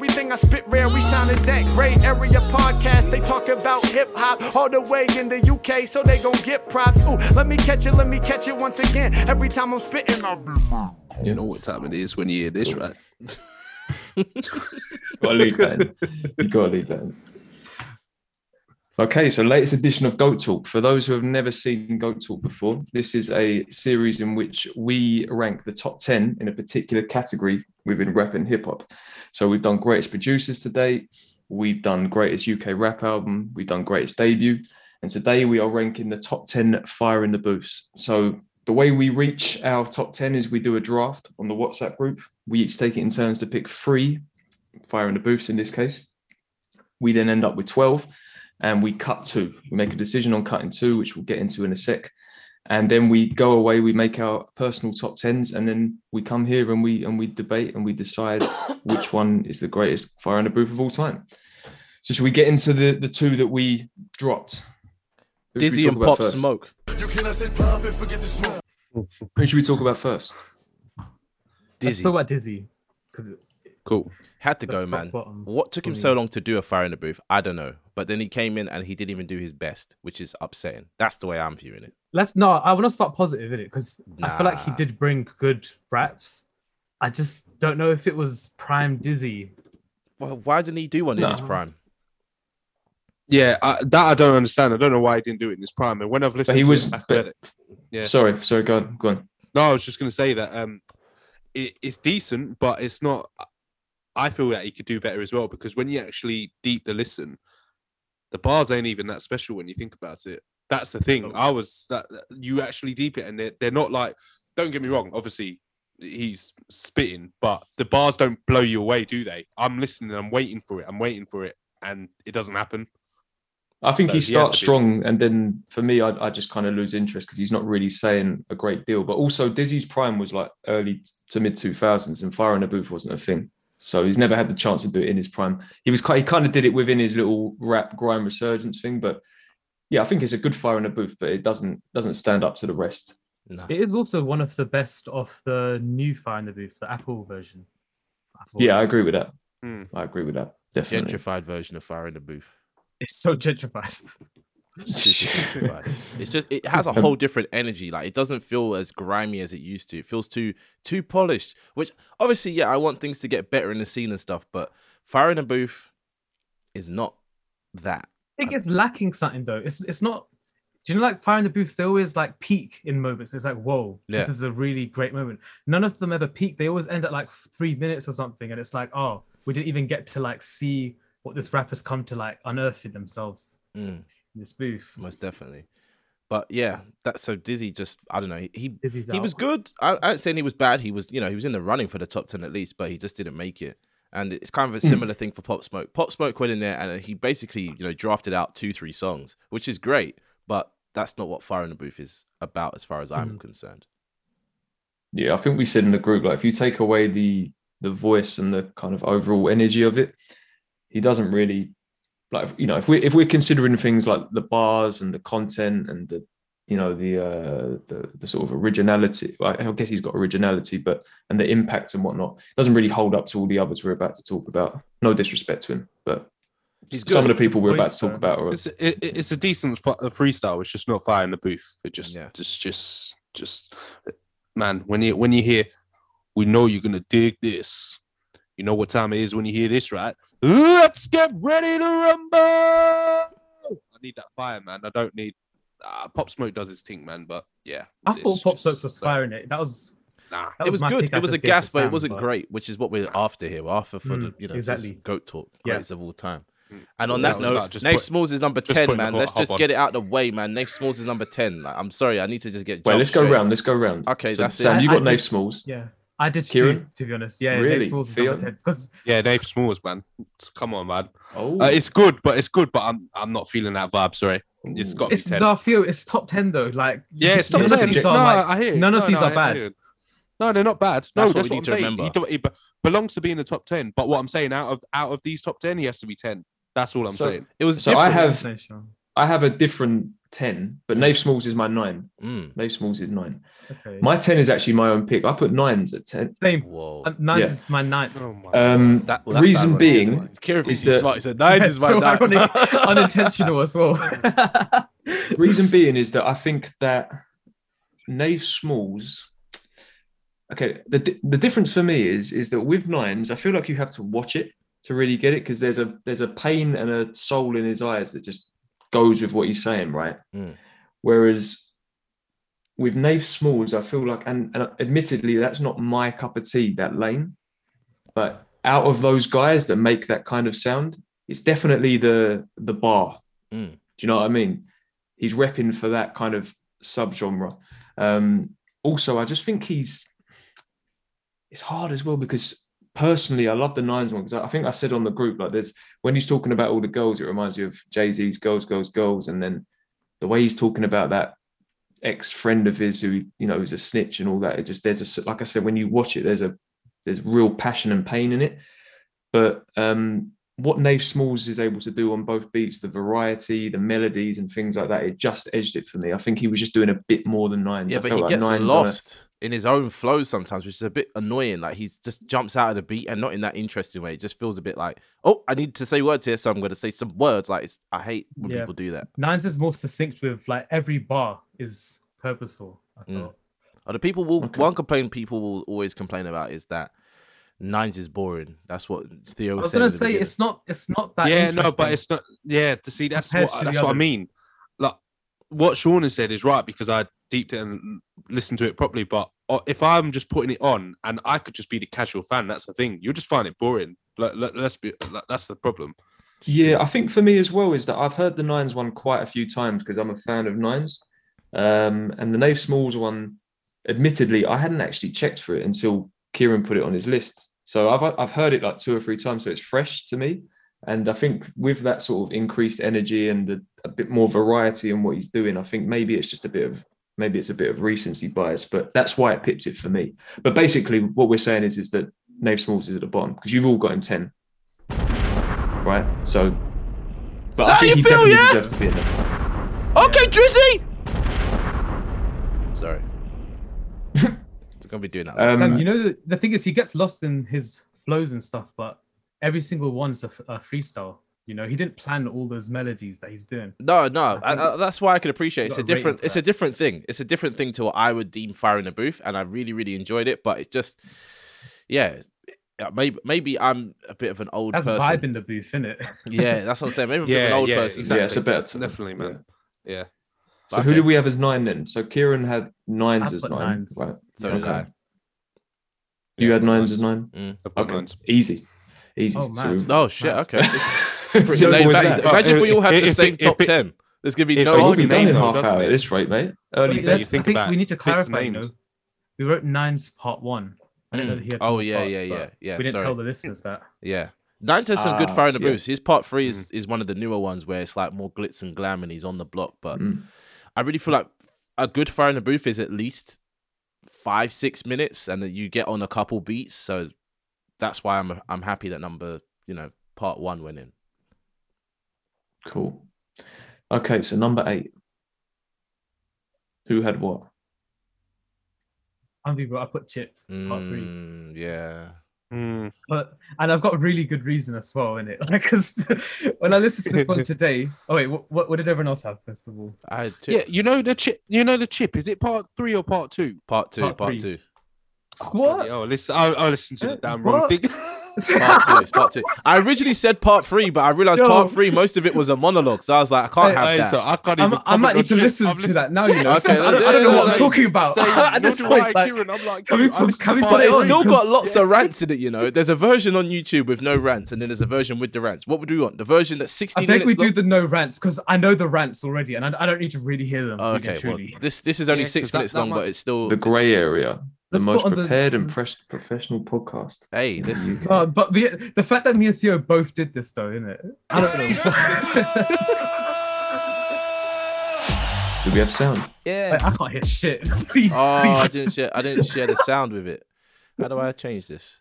everything I spit rare, we sounded that Gray Area podcast. They talk about hip hop all the way in the UK, so they gon' get props. Ooh, let me catch it once again. Every time I'm spitting, I'll be wrong. You know what time it is when you hear this, right? You gotta leave that in. Okay, so latest edition of Goat Talk. For those who have never seen Goat Talk before, this is a series in which we rank the top 10 in a particular category within rap and hip-hop. So we've done greatest producers to date, we've done greatest UK rap album, we've done greatest debut, and today we are ranking the top 10 Fire in the Booths. So the way we reach our top 10 is we do a draft on the WhatsApp group. We each take it in turns to pick 3 Fire in the Booths in this case. We then end up with 12. And we cut 2. We make a decision on cutting 2, which we'll get into in a sec. And then we go away, we make our personal top 10s, and then we come here and we debate and we decide which one is the greatest Fire in the Booth of all time. So should we get into the 2 that we dropped? Who Dizzy and Pop Smoke. You cannot say pop and forget the smoke. Who should we talk about first? Dizzy. Let's talk about Dizzy. Cool. Had to go, man. What took him so long to do a Fire in the Booth? I don't know. But then he came in and he didn't even do his best, which is upsetting. That's the way I'm viewing it. I want to start positive in it because I feel like he did bring good raps. I just don't know if it was prime Dizzy. Well, why didn't he do one in his prime? Yeah, that I don't understand. I don't know why he didn't do it in his prime. And when I've listened, Sorry, go on. No, I was just going to say that it's decent, but it's not. I feel that he could do better as well, because when you actually listen, the bars ain't even that special when you think about it. That's the thing. You actually deep it, and they're not like. Don't get me wrong. Obviously, he's spitting, but the bars don't blow you away, do they? I'm listening. I'm waiting for it, and it doesn't happen. I think he starts strong, and then for me, I just kind of lose interest because he's not really saying a great deal. But also, Dizzy's prime was like early to mid 2000s, and Fire in the Booth wasn't a thing. So he's never had the chance to do it in his prime. He kind of did it within his little rap grime resurgence thing, but yeah, I think it's a good Fire in the Booth, but it doesn't stand up to the rest. No. It is also one of the best of the new Fire in the Booth, the Apple version. I agree with that. Mm. I agree with that. Definitely gentrified version of Fire in the Booth. It's so gentrified. It's just it has a whole different energy. Like it doesn't feel as grimy as it used to. It feels too polished. Which obviously, yeah, I want things to get better in the scene and stuff. But Fire in the Booth is not that. I think it's lacking something though. It's not. Do you know like Fire in the Booths? They always like peak in moments. It's like whoa, yeah. This is a really great moment. None of them ever peak. They always end at like 3 minutes or something, and it's like oh, we didn't even get to like see what this rapper's come to like unearth in themselves. Mm. This booth, most definitely, but yeah, that's so Dizzy. Just I don't know. He was good. I ain't saying he was bad. He was, he was in the running for the top 10 at least, but he just didn't make it. And it's kind of a similar thing for Pop Smoke. Pop Smoke went in there and he basically, drafted out 2-3 songs, which is great. But that's not what Fire in the Booth is about, as far as I'm concerned. Yeah, I think we said in the group like if you take away the voice and the kind of overall energy of it, he doesn't really. Like if we're considering things like the bars and the content and the sort of originality, I guess he's got originality, and the impact and whatnot doesn't really hold up to all the others we're about to talk about. No disrespect to him, but some of the people we're about to talk about are. It's a decent freestyle. It's just not Fire in the Booth. It just man. When you hear, we know you're gonna dig this. You know what time it is when you hear this, right? Let's get ready to rumble. I need that fire, man. I don't need Pop Smoke does his thing, man. But yeah, I thought Pop Smoke was firing it. That was good. It was a gas, but it wasn't great, which is what we're after here. We're after for the Goat Talk greatest of all time. And on that note, Nate Smalls is number 10, man. Let's just get it out of the way, man. Nate Smalls is number 10. Like, I'm sorry, I need to just get. Wait, let's go round. Okay, so that's Sam, it. Sam, you got Nate Smalls. Yeah. I did Kieran? Too, to be honest. Yeah, really? Nate Smalls is number 10. Yeah, Nate Smalls, man. Come on, man. Oh, it's good, but I'm not feeling that vibe. Sorry, it's got. It's 10. No, I feel it's top 10 though. Like yeah, it's top 10. I hear. None of these are bad. No, they're not bad. That's what I'm saying. Remember. He belongs to be in the top 10. But what I'm saying, out of these top 10, he has to be 10. That's all I'm saying. It was. So different. I have. I have a different 10, but Nate Smalls is my 9. Nate Smalls is 9. Okay. My 10 is actually my own pick. I put Nines at 10. Same. Whoa. Nines is my 9. Oh my that, well, reason being, Kieran is smart. He said Nines is my 9. Unintentional as well. Reason being is that I think that Nate Smalls. Okay, the difference for me is that with Nines, I feel like you have to watch it to really get it, because there's a pain and a soul in his eyes that just goes with what he's saying, right? Whereas with Nate Smalls, I feel like, and admittedly, that's not my cup of tea, that lane. But out of those guys that make that kind of sound, it's definitely the bar. Do you know what I mean? He's repping for that kind of subgenre. Also, I just think it's hard as well, because personally, I love the Nines one, because I think I said on the group, like, there's, when he's talking about all the girls, it reminds you of Jay-Z's Girls, Girls, Girls. And then the way he's talking about that ex-friend of his who, you know, is a snitch and all that, it just, there's a, like I said, when you watch it, there's real passion and pain in it. But what Nate Smalls is able to do on both beats, the variety, the melodies and things like that, it just edged it for me. I think he was just doing a bit more than Nines. Yeah, but he gets lost in his own flow sometimes, which is a bit annoying. Like, he just jumps out of the beat, and not in that interesting way. It just feels a bit like, oh, I need to say words here, so I'm going to say some words. Like, I hate when people do that. Nines is more succinct with, like, every bar is purposeful, I thought. The people will, one complaint people will always complain about is that Nines is boring. That's what Theo was saying. I was going to say, it's not that interesting. Yeah, no, but it's not, to see, that's what I mean. Like, what Sean has said is right, because I deeped it and listened to it properly, but if I'm just putting it on and I could just be the casual fan, that's the thing. You'll just find it boring. That's the problem. Yeah, I think for me as well is that I've heard the Nines one quite a few times because I'm a fan of Nines. And the Nate Smalls one, admittedly, I hadn't actually checked for it until Kieran put it on his list. So I've heard it like 2 or 3 times, so it's fresh to me. And I think with that sort of increased energy and a bit more variety in what he's doing, I think maybe it's a bit of recency bias, but that's why it pips it for me. But basically, what we're saying is that Nate Smalls is at the bottom because you've all got him 10, right? So, but I think he definitely deserves to be in there. Okay, Drizzy. Sorry, it's gonna be doing that. You know, the thing is, he gets lost in his flows and stuff, but every single one is a freestyle. You know, he didn't plan all those melodies that he's doing. No, I that's why I can appreciate it. It's a different thing. It's a different thing to what I would deem Fire in the Booth, and I really, really enjoyed it. But it's just, maybe I'm a bit of an old person. That's Vibe in the Booth, isn't it? Yeah, that's what I'm saying. Maybe I'm a bit of an old person. Exactly. Yeah, it's a better, definitely, man. Yeah. So who do we have as 9 then? So Kieran had Nines as 9. Nines. Right. So did I. You had Nines as 9. I've got Nines. Easy. Oh man. Oh shit. Okay. So imagine if we all had the same top 10. There's going to be no argument. It in half hour at this rate, mate. Early days. I think we need to clarify. We wrote Nines part 1. I don't know that he had parts. We didn't tell the listeners that. Yeah. Nines has some good Fire in the Booth. His part 3 is one of the newer ones where it's like more glitz and glam and he's on the block. But I really feel like a good Fire in the Booth is at least 5-6 minutes, and that you get on a couple beats. So that's why I'm happy that part 1 went in. Cool. Okay, so number 8. Who had what? I put Chip part 3. Yeah. But I've got a really good reason as well in it, because when I listened to this one today. Oh wait, what did everyone else have first of all? I had Chip. Yeah, you know the chip. Is it part 3 or part 2? Part two. What? Oh, listen! I listened to the damn wrong thing. It's part two. I originally said part 3, but I realized part 3, most of it was a monologue. So I was like, I can't have that. So I can't even. I might need to listen to that now. You know, okay, I don't know what I'm talking about. At this point, but it's still got lots of rants in it. You know, there's a version on YouTube with no rants, and then there's a version with the rants. What would we want? The version that's 16 minutes. I think we do the no rants because I know the rants already, and I don't need to really hear them. Okay, well, this is only 6 minutes long, but it's still the Gray Area. The most prepared and professional podcast. Hey, this is... but the fact that me and Theo both did this, though, isn't it? I don't know. Do we have sound? Yeah. Wait, I can't hear shit. Please, please. I didn't share the sound with it. How do I change this?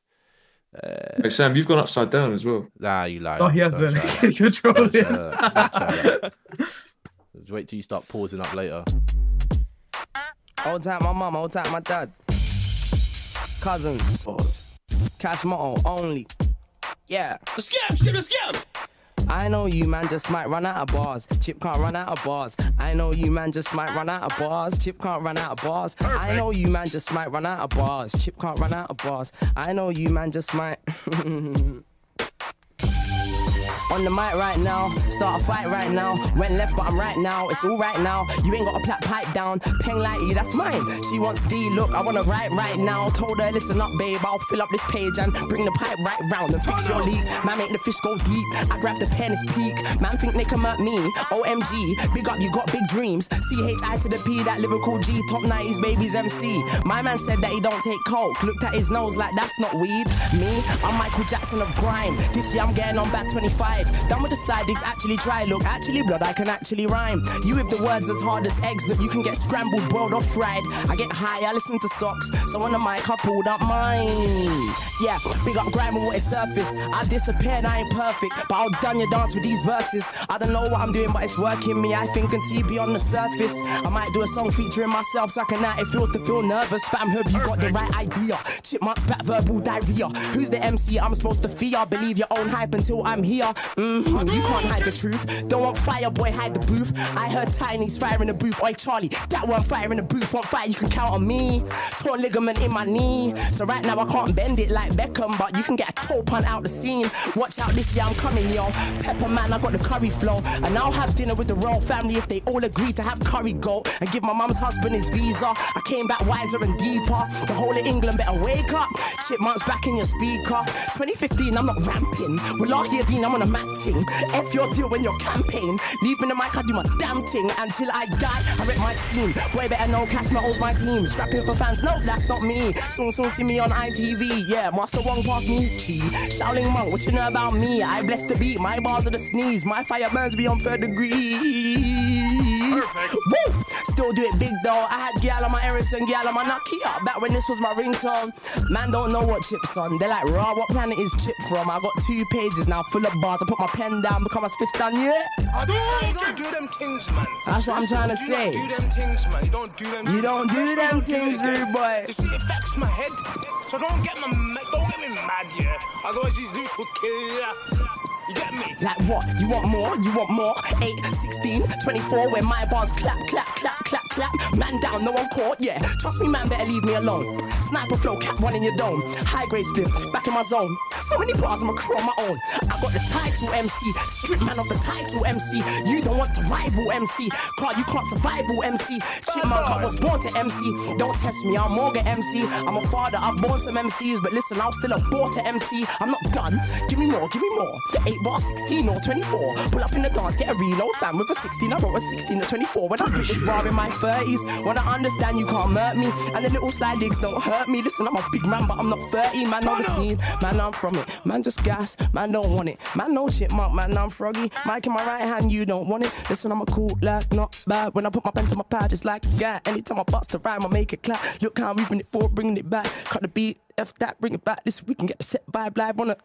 Hey, Sam, you've gone upside down as well. Nah, you lied. Oh, he hasn't. You're trolling. Just wait till you start pausing up later. Old time my mum, old time my dad. Cousins. Pause. Cash motto only. Yeah. The scam, shit, the scam! I know you, man, just might run out of bars. Chip can't run out of bars. I know you, man, just might run out of bars. Chip can't run out of bars. Perfect. I know you, man, just might run out of bars. Chip can't run out of bars. I know you, man, just might. On the mic right now, start a fight right now. Went left, but I'm right now. It's all right now. You ain't got a pipe down. Peng like you, that's mine. She wants D. Look, I wanna write right now. Told her, listen up, babe. I'll fill up this page and bring the pipe right round and fix your leak. Man, make the fish go deep. I grab the pen, it's peak. Man, think they come at me. OMG, big up, you got big dreams. CHI to the P, that lyrical G. Top 90s, baby's MC. My man said that he don't take coke. Looked at his nose like that's not weed. Me, I'm Michael Jackson of grime. This year I'm getting on back 25. Done with the side digs, actually try. Look, actually blood, I can actually rhyme. You with the words as hard as eggs. Look, you can get scrambled, boiled or fried. I get high, I listen to socks. So on the mic, I pulled up mine. Yeah, big up grime with what it surfaced. I disappeared, I ain't perfect, but I'll done your dance with these verses. I don't know what I'm doing, but it's working me. I think and see beyond the surface. I might do a song featuring myself, so I can now it feels to feel nervous. Fam, have you got the right idea? Chipmunks back, verbal diarrhea. Who's the MC I'm supposed to fear? Believe your own hype until I'm here. Mm-hmm. You can't hide the truth. Don't want fire, boy, hide the booth. I heard Tiny's fire in the booth. Oi, Charlie, that one fire in the booth. Want fire, you can count on me. Tore ligament in my knee. So right now I can't bend it like Beckham, but you can get a toe punt out the scene. Watch out, this year I'm coming, yo. Pepper man, I got the curry flow. And I'll have dinner with the royal family if they all agree to have curry goat. And give my mum's husband his visa. I came back wiser and deeper. The whole of England better wake up. Chipmunks back in your speaker. 2015, I'm not ramping. Well, last year, Dean, I'm on a matting. F your deal when you're campaign. Leave me the mic, I do my damn thing. Until I die, I wreck my scene. Boy, better know, Cash Metal's my team. Scrapping for fans, no, that's not me. Soon, see me on ITV. Yeah, Master Wong passed me his chi. Shaolin Monk, what you know about me? I bless the beat, my bars are the sneeze. My fire burns beyond third degree. Perfect. Woo! Still do it big though. I had gal on my Ericsson, gal on my Nokia. Back when this was my ringtone. Man, don't know what Chip's on. They're like, raw, what planet is Chip from? I got 2 pages now full of bars. I put my pen down, become a fifth done, yeah? I don't do them things, man. That's what I'm trying to say. You don't do them things, man. You don't do them things. You don't do them things, rude boy. You see, it affects my head. So don't get me mad, yeah? Otherwise, these dudes will kill you. You get me? Like what? You want more? You want more? 8, 16, 24, where my bars clap, clap, clap, clap, clap. Man down, no one caught, yeah. Trust me, man, better leave me alone. Sniper flow, cap one in your dome. High grade split, back in my zone. So many bars, I'm a crew on my own. I got the title MC, strip man of the title MC. You don't want to rival MC. Card, you can't survival MC. Chipmunk, I was born to MC. Don't test me, I'm Morgan MC. I'm a father, I've born some MCs, but listen, I'm still a bore to MC. I'm not done. Give me more, give me more. The 8 bar 16 or 24. Pull up in the dance, get a reload, fam. With a 16, I wrote a 16 to 24. When I split this bar in my 30s, when I understand you can't murk me, and the little side digs don't hurt me. Listen, I'm a big man, but I'm not 30. Man, on the scene, man, I'm from it. Man, just gas, man, don't want it. Man, no chipmunk, man, I'm froggy. Mike in my right hand, you don't want it. Listen, I'm a cool lad, not bad. When I put my pen to my pad, it's like, yeah. Anytime I bust a rhyme, I make it clap. Look how I'm moving it forward, bringing it back. Cut the beat, F that, bring it back. Listen, we can get the set vibe live on it.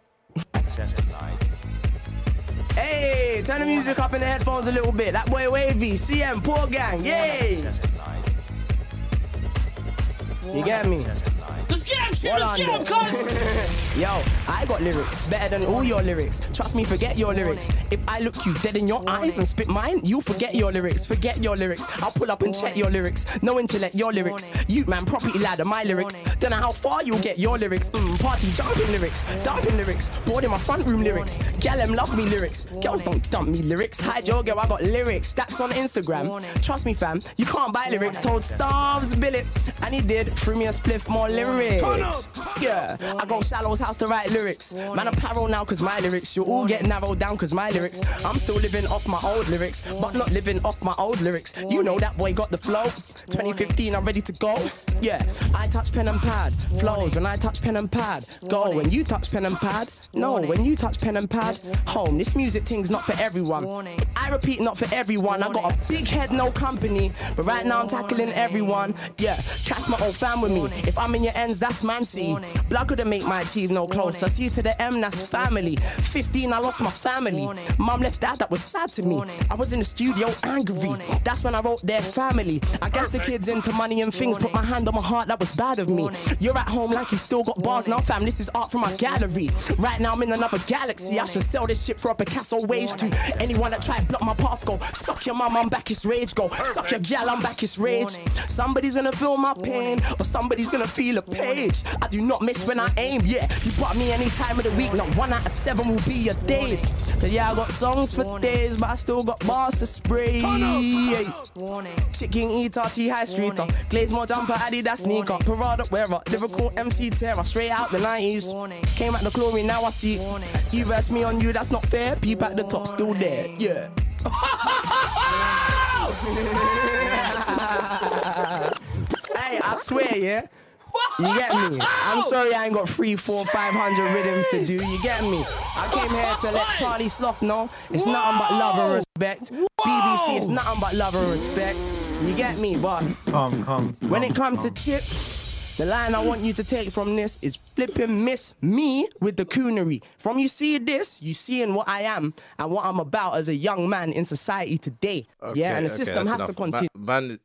Hey, turn the music up in the headphones a little bit. That boy Wavy, CM, Poor Gang, yay! You get me? The scam, shit, the scam, cuz! Yo, I got lyrics, better than all your lyrics. Trust me, forget your lyrics. If I look you dead in your eyes and spit mine, you'll forget your lyrics. Forget your lyrics. I'll pull up and check your lyrics. No intellect, your lyrics. You, man, property ladder, my lyrics. Don't know how far you'll get your lyrics. Party jumping lyrics, dumping lyrics. Bored in my front room lyrics. Gal, them love me lyrics. Girls don't dump me lyrics. Hide your girl, I got lyrics. That's on Instagram. Trust me, fam, you can't buy lyrics. Told Starves, bill it. And he did, threw me a spliff, more lyrics. Yeah, I go Shallow's house to write lyrics. Man, I'm parallel now cause my lyrics. You'll all get narrowed down cause my lyrics. I'm still living off my old lyrics, but not living off my old lyrics. You know that boy got the flow. 2015, I'm ready to go. Yeah, I touch pen and pad. Flows when I touch pen and pad. Go when you touch pen and pad. No, when you touch pen and pad. Home, this music thing's not for everyone. I repeat, not for everyone. I got a big head, no company, but right now I'm tackling everyone. Yeah, catch my old fam with me. If I'm in your ends, that's mancy. Blood couldn't make my teeth no closer. I see you to the M, that's family. 15, I lost my family. Mum left dad, that was sad to me. I was in the studio angry. That's when I wrote their family. I guess the kids into money and things. Put my hand on my heart, that was bad of me. You're at home like you still got bars now, fam. This is art from my gallery. Right now I'm in another galaxy. I should sell this shit for a Picasso wage to anyone that tried block my path. Go suck your mum, I'm back, it's rage. Go suck your gal, I'm back, it's rage. Somebody's gonna feel my pain, or somebody's gonna feel a page. I do not miss when I aim. Yeah, you bought me any time of the week. Not 1 out of 7 will be your days. But yeah, I got songs for days, but I still got bars to spray. Chicken eater, T high streeter, Glazemore jumper, Adidas sneaker, Parada wearer, lyrical MC terror, straight out the 90s. Came at the glory, now I see. You verse me on you, that's not fair. Peep at the top, still there. Yeah. Hey, I swear, yeah. You get me? I'm sorry I ain't got 3, 4, 500 rhythms to do. You get me? I came here to let Charlie Sloth know it's nothing but love and respect. BBC, it's nothing but love and respect. You get me? But when it comes to Chip, the line I want you to take from this is flipping miss me with the coonery. From you see this, you seeing what I am and what I'm about as a young man in society today. Okay, yeah, and the system has enough. To continue. Man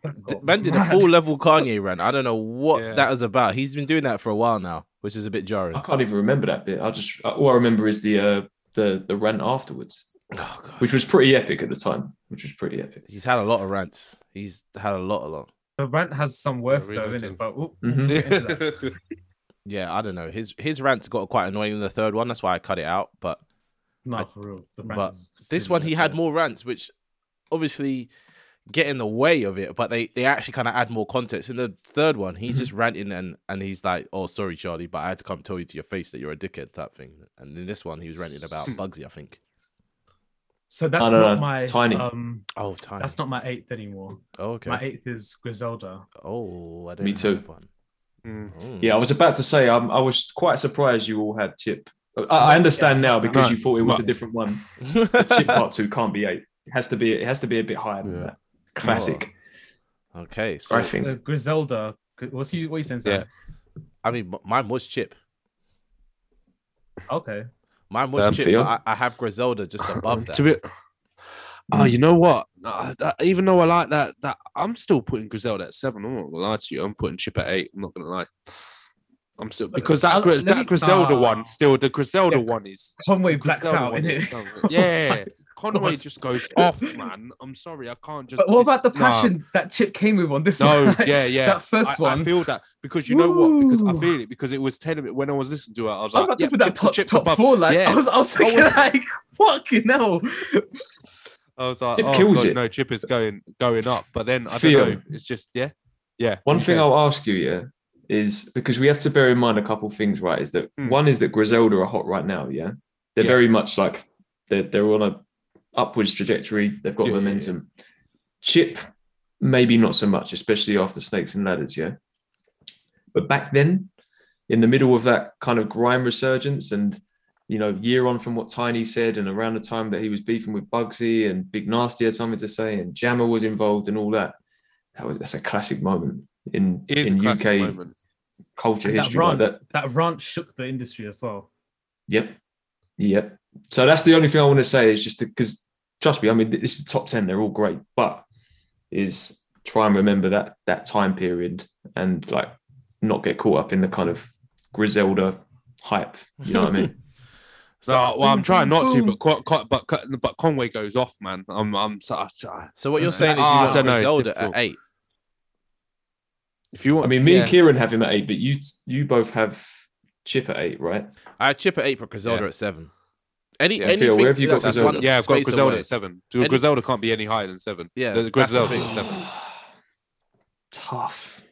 did a full level Kanye rant. I don't know what that was about. He's been doing that for a while now, which is a bit jarring. I can't even remember that bit. All I remember is the rant afterwards, which was pretty epic at the time. He's had a lot of rants. He's had a lot. The rant has some worth though in it, but yeah, I don't know. His rants got quite annoying in the third one, that's why I cut it out. But not for real. But this one he had more rants, which obviously get in the way of it. But they actually kind of add more context in the third one. He's just ranting and he's like, "Oh, sorry, Charlie, but I had to come tell you to your face that you're a dickhead," type thing. And in this one, he was ranting about Bugzy, I think. So that's not my Tiny. Tiny. That's not my 8th anymore. Oh, okay. My 8th is Griselda. Oh, I didn't. Me too. One. Mm. Yeah, I was about to say I was quite surprised you all had Chip. I understand now because you thought it was a different one. Chip Part 2 can't be 8. It has to be a bit higher than that. Classic. Oh. Okay, so I think Griselda. What are you saying? Yeah. I mean, mine was Chip. Okay. Mine was Chip. I have Griselda just above that. You know what? Even though I like that, I'm still putting Griselda at 7. I'm not gonna lie to you. I'm putting Chip at 8. I'm not gonna lie. I'm still because that Griselda one still the Griselda one is Conway blacks out in it. Yeah, Conway just goes off, man. I'm sorry, I can't just. But what about the passion that Chip came with on this? No, yeah. That first one, I feel that. Because you know what? Because I feel it. Because it was telling me when I was listening to it, I was like, "I'm about to put that top 4." Like I was thinking, like, "Fucking hell!" I was like, Chip is going up." But then I don't know. It's just One thing I'll ask you, is because we have to bear in mind a couple things, right? Is that one is that Griselda are hot right now. Yeah, they're very much like they're on a upwards trajectory. They've got momentum. Yeah. Chip, maybe not so much, especially after Snakes and Ladders. Yeah. But back then, in the middle of that kind of grime resurgence and, year on from what Tiny said and around the time that he was beefing with Bugzy and Big Narstie had something to say and Jammer was involved and all that, that's a classic moment in UK moment. Culture and history. That rant shook the industry as well. Yep. So that's the only thing I want to say is just because, trust me, I mean, this is top 10. They're all great, but is try and remember that time period and like, not get caught up in the kind of Griselda hype. You know what I mean? So I'm trying not to, but Conway goes off, man. So what you're saying is you want Griselda at 8? If you want, I mean, me and Kieran have him at 8, but you both have Chip at 8, right? I had Chip at 8, but Griselda at 7. Anything wherever you got Griselda. Yeah, I've got Griselda at 7. Griselda can't be any higher than 7. Yeah, the Griselda at 7. Tough.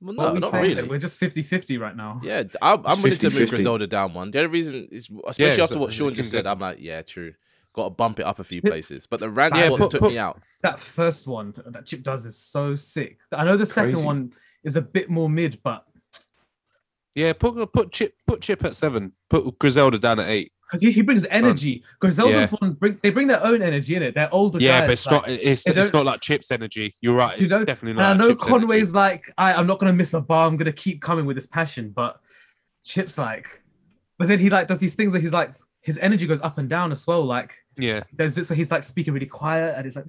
Well, not really. We're just 50-50 right now. Yeah, I'm willing to move Griselda down one. The only reason is, especially after what Sean just said, I'm like, yeah, true. Got to bump it up a few places. But the rant took me out. That first one that Chip does is so sick. I know the second one is a bit more mid, but... Yeah, put Chip at 7. Put Griselda down at 8. Because he brings energy. Griselda's one, they bring their own energy in it. They're older guys. Yeah, but it's like, it's not like Chip's energy. You're right. It's definitely not. And I know Chip's Conway's energy. Like, I'm not going to miss a bar. I'm going to keep coming with this passion. But Chip's like, But then he like does these things where he's like, his energy goes up and down as well. Like, yeah, there's bits where he's like speaking really quiet and it's like,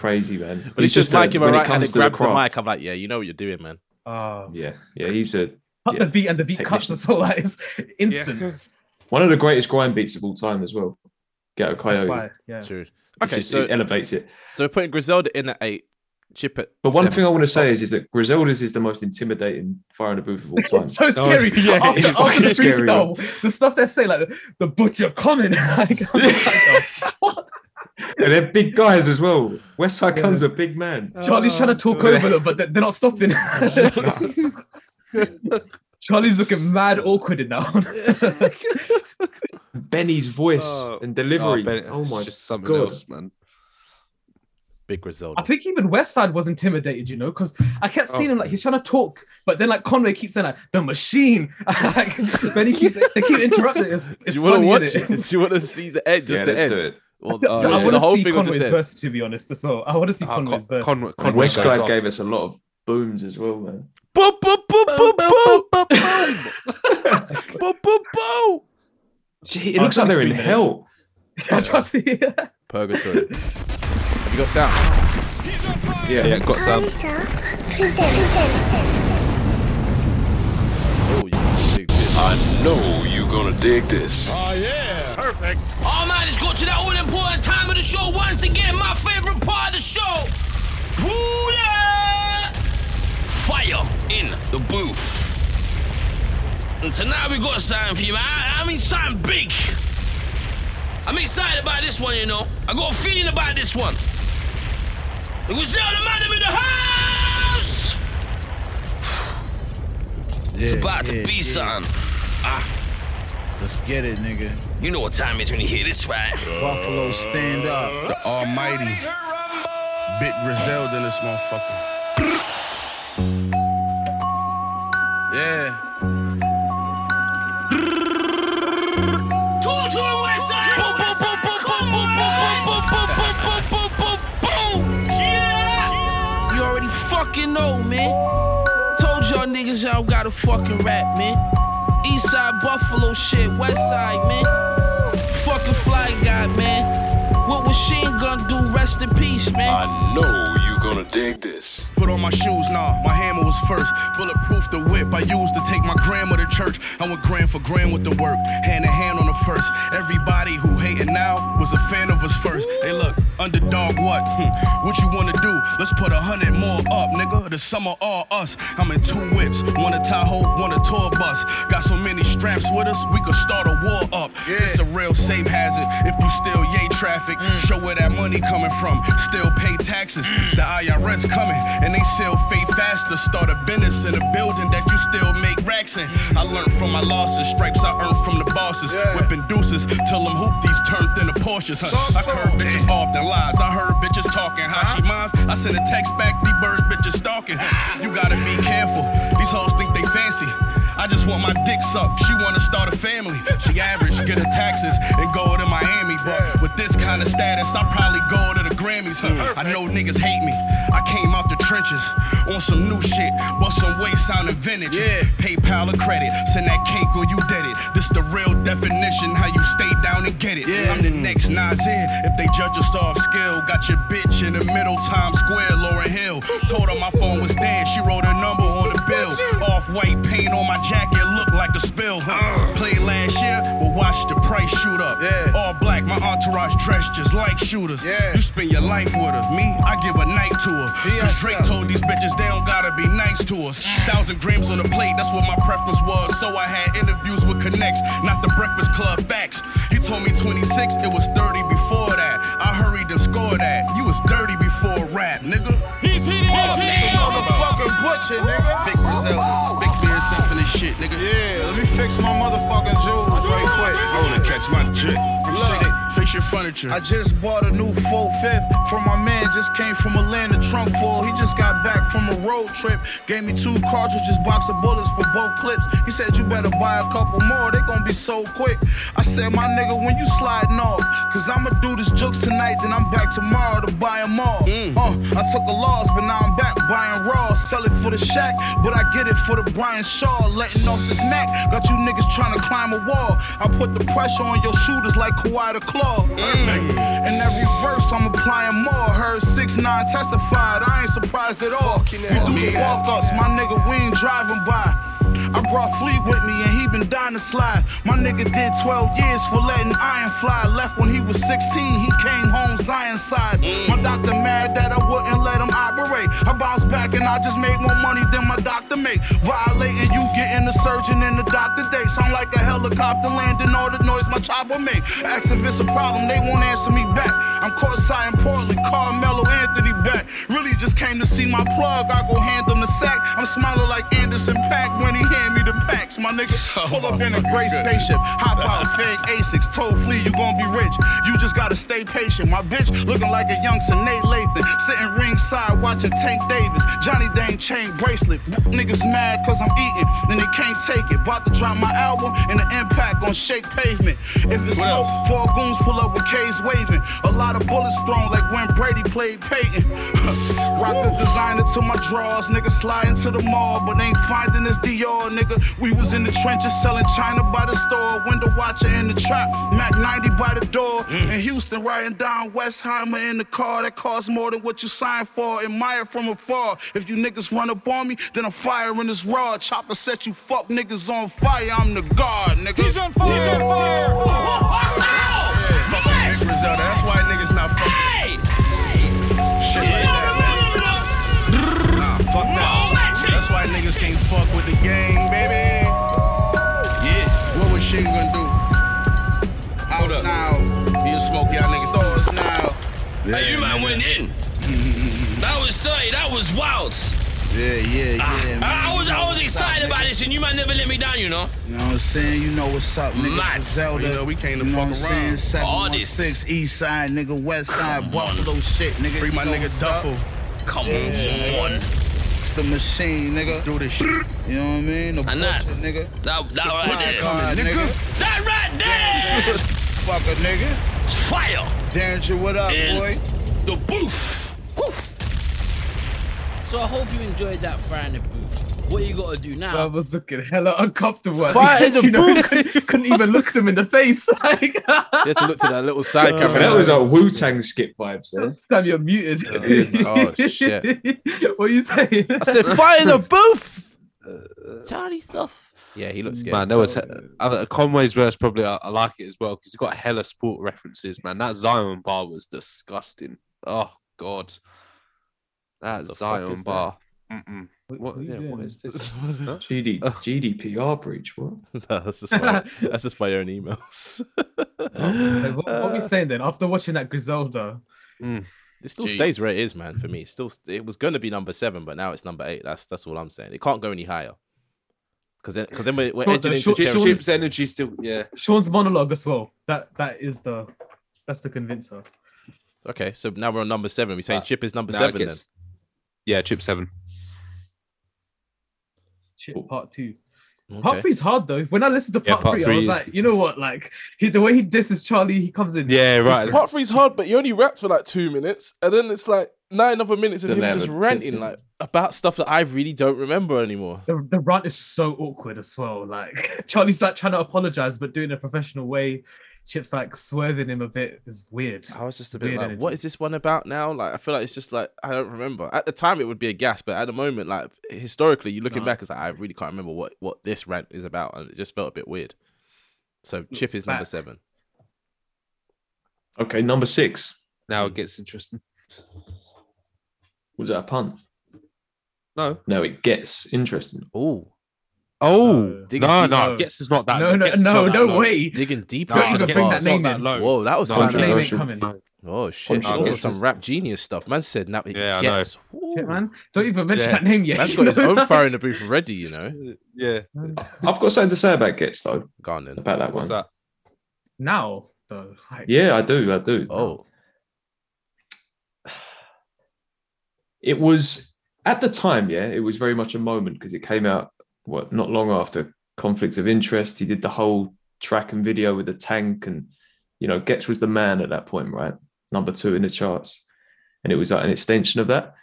crazy, man. But it's just like him, right? And it grabs the mic. I'm like, yeah, you know what you're doing, man. Yeah, he's a cut the beat and the beat cuts as well. Like, it's instant. Yeah. One of the greatest grind beats of all time as well. Ghetto Coyote. Why, yeah, true. Okay, just, so it elevates it. So we're putting Griselda in at 8. Chip it. But one thing I want to say is that Griselda's is the most intimidating Fire in the Booth of all time. It's so scary. Yeah, after the freestyle, the stuff they say, like the butcher coming. Like, what? Yeah, they're big guys as well. Westside Gun's a big man. Charlie's trying to talk over them, but they're not stopping. Charlie's looking mad awkward in that one. Benny's voice and delivery. Oh my just something God. Else, man. Big Griselda. I think even Westside was intimidated, you know, because I kept seeing him like he's trying to talk, but then like Conway keeps saying like the machine. Like, then they keep interrupting. Do you want to watch it? Do you want to see the end? Just the end. Do it. I want to see Conway's verse, to be honest, as well. I want to see Conway's verse. Westside gave us a lot of booms as well, man. Boom, boom, boom, boom, boom, boom, boom, boom, boom. Gee, it looks like they're in hell. I trust you. Purgatory. You got sound? Yeah, got sound. Oh, you gonna dig this. I know you're gonna dig this. Oh, yeah. Perfect. All right, let's go to that all-important time of the show once again. My favorite part of the show. Fire in the booth. And tonight we got something for you, man. I mean something big. I'm excited about this one, you know. I got a feeling about this one. It was the man in the house! Yeah, it's about to be something. Let's get it, nigga. You know what time is when you hear this, right? Buffalo stand up. The almighty. Big Griselda in this motherfucker. Yeah. Two Westside! Boom, boom, boom, boom, boom, boom, boom, boom, boom, boom, boom, boom, boom. You already fucking know, man. Told y'all niggas y'all gotta fucking rap, man. Eastside Buffalo shit, Westside, man. Fucking fly guy, man. What machine gun do? Rest in peace, man. I know you gonna dig this. Put on my shoes, nah, my hammer was first. Bulletproof the whip I used to take my grandma to church. I went grand for grand with the work, hand in hand on the first. Everybody who hating now was a fan of us first. Hey look, underdog what? What you wanna do? Let's put 100 more up, nigga. The summer all us. I'm in two whips, one a Tahoe, one a tour bus. Got so many straps with us, we could start a war up. Yeah. It's a real safe hazard if you still yay traffic. Show where that money coming from, still pay taxes. The IRS coming, and they sell fate faster. Start a business in a building that you still make racks in. I learned from my losses, stripes I earned from the bosses. Yeah. Whipping deuces, till them hoopties turned into Porsches. I curb bitches off their lies, I heard bitches talking. How she moms, I sent a text back, these birds bitches stalking. You gotta be careful, these hoes think they fancy. I just want my dick sucked, she wanna start a family. She average, get her taxes, and go to Miami. But with this kind of status, I probably go to the Grammys. I know niggas hate me, I came out the trenches. On some new shit, but some way sounding vintage. PayPal or credit, send that cake or you did it. This the real definition, how you stay down and get it. I'm the next Nas in, if they judge us off skill. Got your bitch in the middle, Times Square, Lauryn Hill. Told her my phone was dead, she wrote her number on the bill. Off-white paint on my jacket look like a spill. Played last year, but watch the price shoot up. All black, my entourage dressed just like shooters. You spend your life with her, me, I give a night to her. Cause Drake told these bitches they don't gotta be nice to us. 1,000 grams on the plate, that's what my preference was. So I had interviews with Connects, not the Breakfast Club facts. He told me 26, it was 30 before that. I hurried and scored that. You was dirty before rap, nigga. He's hitting the motherfucking butcher, nigga. Big Griselda, big beard sipping this shit, nigga. Yeah, let me fix my motherfucking jewels right quick. I wanna catch my jit. Fix your furniture. I just bought a new 4/5 from my man, just came from Atlanta, trunk full. He just got back from a road trip. Gave me 2 cartridges, box of bullets for both clips. He said, you better buy a couple more, they gon' be so quick. I said, my nigga, when you sliding off? Cause I'ma do this jokes tonight, then I'm back tomorrow to buy them all. I took a loss, but now I'm back buying raw. Sell it for the shack, but I get it for the Brian Shaw. Letting off this Mac, got you niggas trying to climb a wall. I put the pressure on your shooters like Kawhi the Claw. In every verse, I'm applying more. Heard 6ix9ine testified, I ain't surprised at all. You do the walk-ups, my nigga, we ain't driving by. I brought Flea with me and he been dying to slide. My nigga did 12 years for letting iron fly. Left when he was 16, he came home Zion size. My doctor mad that I wouldn't let him operate. I bounced back and I just made more money than my doctor made. Violating, you getting the surgeon and the doctor date. Sound like a helicopter landing, all the noise my chopper make. Ask if it's a problem, they won't answer me back. I'm caught side in Portland, Carmelo Anthony back. Really just came to see my plug, I go hand him the sack. I'm smiling like Anderson Paak when he hand me the packs, my nigga. Pull up in a gray spaceship, hop out, fake Asics. Told Flea you gon' be rich, you just gotta stay patient. My bitch looking like a youngster, Nate Lathan. Sitting ringside watching Tank Davis. Johnny Dane chain bracelet. Niggas mad cause I'm eating, then they can't take it. About to drop my album and the impact gon' shake pavement. If it's smoke, 4 goons pull up with K's waving. A lot of bullets thrown like when Brady played Peyton. Rock the designer to my drawers, nigga slide into the mall, but ain't finding this Dior. Nigga, we was in the trenches selling China by the store, window watcher in the trap, Mac 90 by the door. In Houston, riding down Westheimer in the car that costs more than what you signed for. Admire from afar. If you niggas run up on me, then I'm firing this raw. Chopper set you fuck niggas on fire. I'm the guard, nigga. He's on fire. He's on fire. Ooh. Ooh. Ow! Fuck niggas, Griselda. That's why niggas not fucking. Hey! Shit like that, niggas. Nah, fuck that. That's why niggas can't fuck with the game, baby. Yeah. What was Shane gonna do? Hold up. Now. He'll smoke y'all niggas' stores now. Yeah, hey, you might went in. That was silly. That was wild. Yeah, man. I was excited about this, and you might never let me down, you know? You know what I'm saying? You know what's up, nigga. Zelda, you know, we came to fuck around. 716 East Side, nigga, West Side, Buffalo shit, nigga. Free my nigga Duffel. Come on. It's the machine, nigga. Do this shit. You know what I mean? The butcher, nigga. That right there. God, nigga. That right there! Fucker, nigga. It's fire. Danger, what up, and boy? The booth. Woo. So I hope you enjoyed that Fire in the Booth. What you gotta do now? I was looking hella uncomfortable. Fire in the Booth. Couldn't even look them in the face. Like, you had to look to that little side camera. That was like Wu-Tang skip vibes. Sam, you're muted. Oh shit. What are you saying? I said fire in the booth. Charlie Sloth. Yeah, he looks good. Man, that was Conway's verse. Probably I like it as well because he's got hella sport references. Man, that Zion bar was disgusting. Oh god. That Zion bar. What is this? GDPR breach. What? No, that's just my own emails. What are we saying then? After watching that Griselda, it still stays where it is, man. For me, it was going to be number 7, but now it's number 8. That's all I'm saying. It can't go any higher. Because then we're edging into Chip's energy still. Yeah, Sean's monologue as well. That's the convincer. Okay, so now we're on number 7. We're saying Chip is number 7 then. Yeah, Chip 7. Chip part 2. Okay. Part 3 is hard though. When I listened to part 3, I was like, you know what? Like the way he disses Charlie, he comes in. Yeah, right. Part 3 is hard, but he only rapped for like 2 minutes, and then it's like 9 other minutes of him just ranting like about stuff that I really don't remember anymore. The rant is so awkward as well. Like Charlie's like trying to apologize, but doing a professional way. Chip's like swerving him a bit is weird. I was just a bit weird like, energy. What is this one about now? Like, I feel like it's just like, I don't remember. At the time, it would be a gas, but at the moment, like, historically, you're looking back, it's like, I really can't remember what this rant is about. And it just felt a bit weird. So Chip is number 7. Okay, number 6. Now it gets interesting. Was that a pun? No, it gets interesting. Ooh. No, Ghetts is not that. No way. Digging deeper. Couldn't bring that name in. Whoa, that was controversial. Oh shit! Some rap genius stuff. Man said that. Yeah, Ghetts. I know. Shit, man, don't even mention that name yet. Man's got his own fire in the booth ready. You know. Yeah. I've got something to say about Ghetts though. Go on then. About that one. What's that? Now. though? Like, yeah, I do. Oh. It was, at the time, yeah, it was very much a moment because it came out, not long after Conflicts of Interest. He did the whole track and video with the tank and, you know, Ghetts was the man at that point, right? Number 2 in the charts. And it was like an extension of that.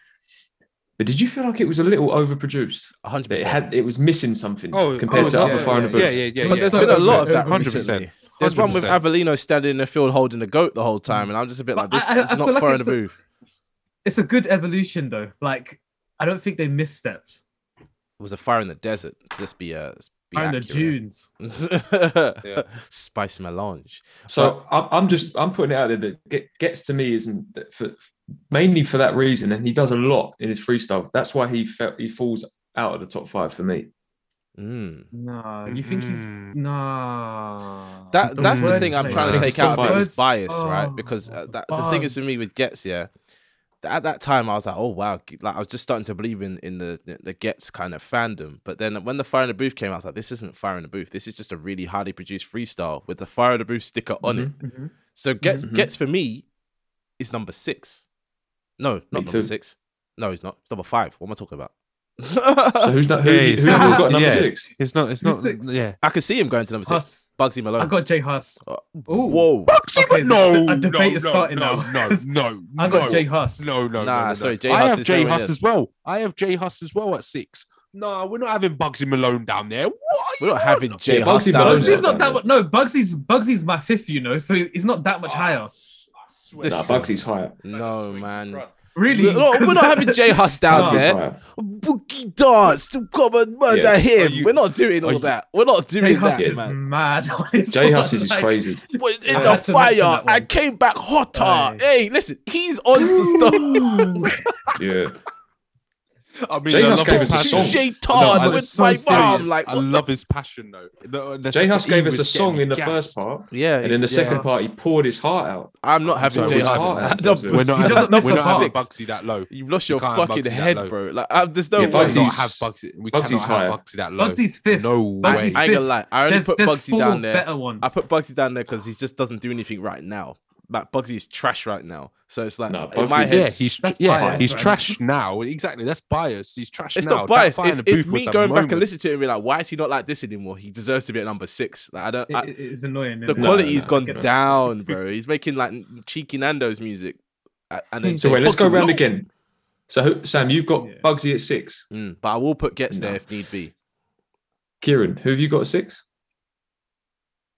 But did you feel like it was a little overproduced? 100%. It was missing something compared to other Fire in the Booth. Yeah. But there's been a lot of that, 100%. There's one with Avelino standing in the field holding the goat the whole time, and I'm just a bit like, this is not Fire in the Booth. It's a good evolution, though. Like, I don't think they misstepped. It was a fire in the desert. Let's be Fire in the dunes. Yeah. Spice melange. So I'm putting it out there that Ghetts to me isn't mainly for that reason, and he does a lot in his freestyle. That's why he falls out of the top 5 for me. Mm. No, you think he's no. That's the thing I'm trying to take out of his bias, right? Because the thing is for me with Ghetts, yeah. At that time, I was like, "Oh wow!" Like I was just starting to believe in the Ghetts kind of fandom. But then when the Fire in the Booth came, I was like, "This isn't Fire in the Booth. This is just a really highly produced freestyle with the Fire in the Booth sticker on it." Mm-hmm. So Ghetts for me is number 6. No, not number 6. No, he's not. It's number 5. What am I talking about? So who's got number 6? It's not. Yeah, I could see him going to number 6. Bugzy Malone. I got J Hus. Whoa, Bugzy, okay, no, the debate is starting now. No, I got J Hus. No. Sorry, J Hus. I have J Hus as well. I have J Hus as well at 6. No, we're not having Bugzy Malone down there. What? We're not having J Hus. Bugsy's not that much. No, Bugsy's my 5th. You know, so he's not that much higher. Bugsy's higher. No, man. Really? We're not having J Hus down there. Boogie dance, come and murder him. We're not doing all that. We're not doing that. J Hus is mad. J Hus is crazy. In the fire, I came back hotter. Hey, listen, he's on some stuff. Yeah. I mean, J Hus gave us a song. I love his passion, though. J Hus gave us a song in the first part, yeah, and in the second part, he poured his heart out. I'm not having J Hus. We're not having Bugzy that low. You've lost your fucking head, bro. Like, there's no way. We cannot have Bugzy that low. Bugsy's 5th. No way. I ain't gonna lie. I only put Bugzy down there. I put Bugzy down there because he just doesn't do anything right now. Like Bugzy is trash right now, so it's like in my head, he's trash now. Exactly, that's bias. He's trash. It's now. Not bias. It's me going back and listening to it and be like, why is he not like this anymore? He deserves to be at number 6. Like, I don't. It's annoying. The quality's gone down, bro. He's making like cheeky Nando's music. And then, so wait, let's go round again. So Sam, you've got Bugzy at 6, but I will put Ghetts there if need be. Kieran, who have you got at 6?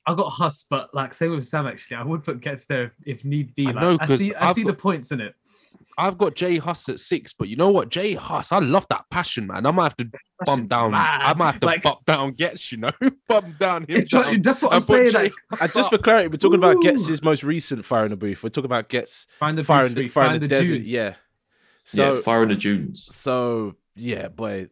I got Hus, but like same with Sam actually. I would put Ghetts there if need be. Like, I see the points in it. I've got J Hus at 6, but you know what? J Hus, I love that passion, man. I might have to bump down. Mad. I might have to bump down Ghetts, you know, bump down him. That's what I'm saying. Just for clarity, we're talking about Ghetts' most recent Fire in the Booth. We're talking about Ghetts' Fire in the Desert. Dunes. Yeah. So Fire in the Dunes. So yeah, boy.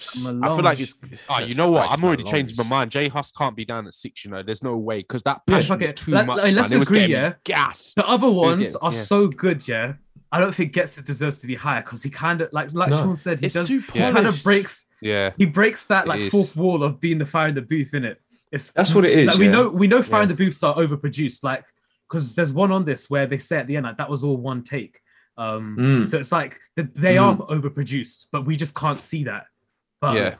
I feel like it's. Oh, you know what? I'm already changing my mind. J Hus can't be down at 6. You know, there's no way because that passion is too much. Let's agree, yeah. Gas. The other ones are so good, yeah. I don't think Ghetts deserves to be higher because he kind of like Sean said, he kind of breaks. Yeah, he breaks that like 4th wall of being the Fire in the Booth, innit? That's what it is. Like, we know Fire in the Booths are overproduced, like because there's one on this where they say at the end like that was all one take. So it's like they are overproduced, but we just can't see that. But,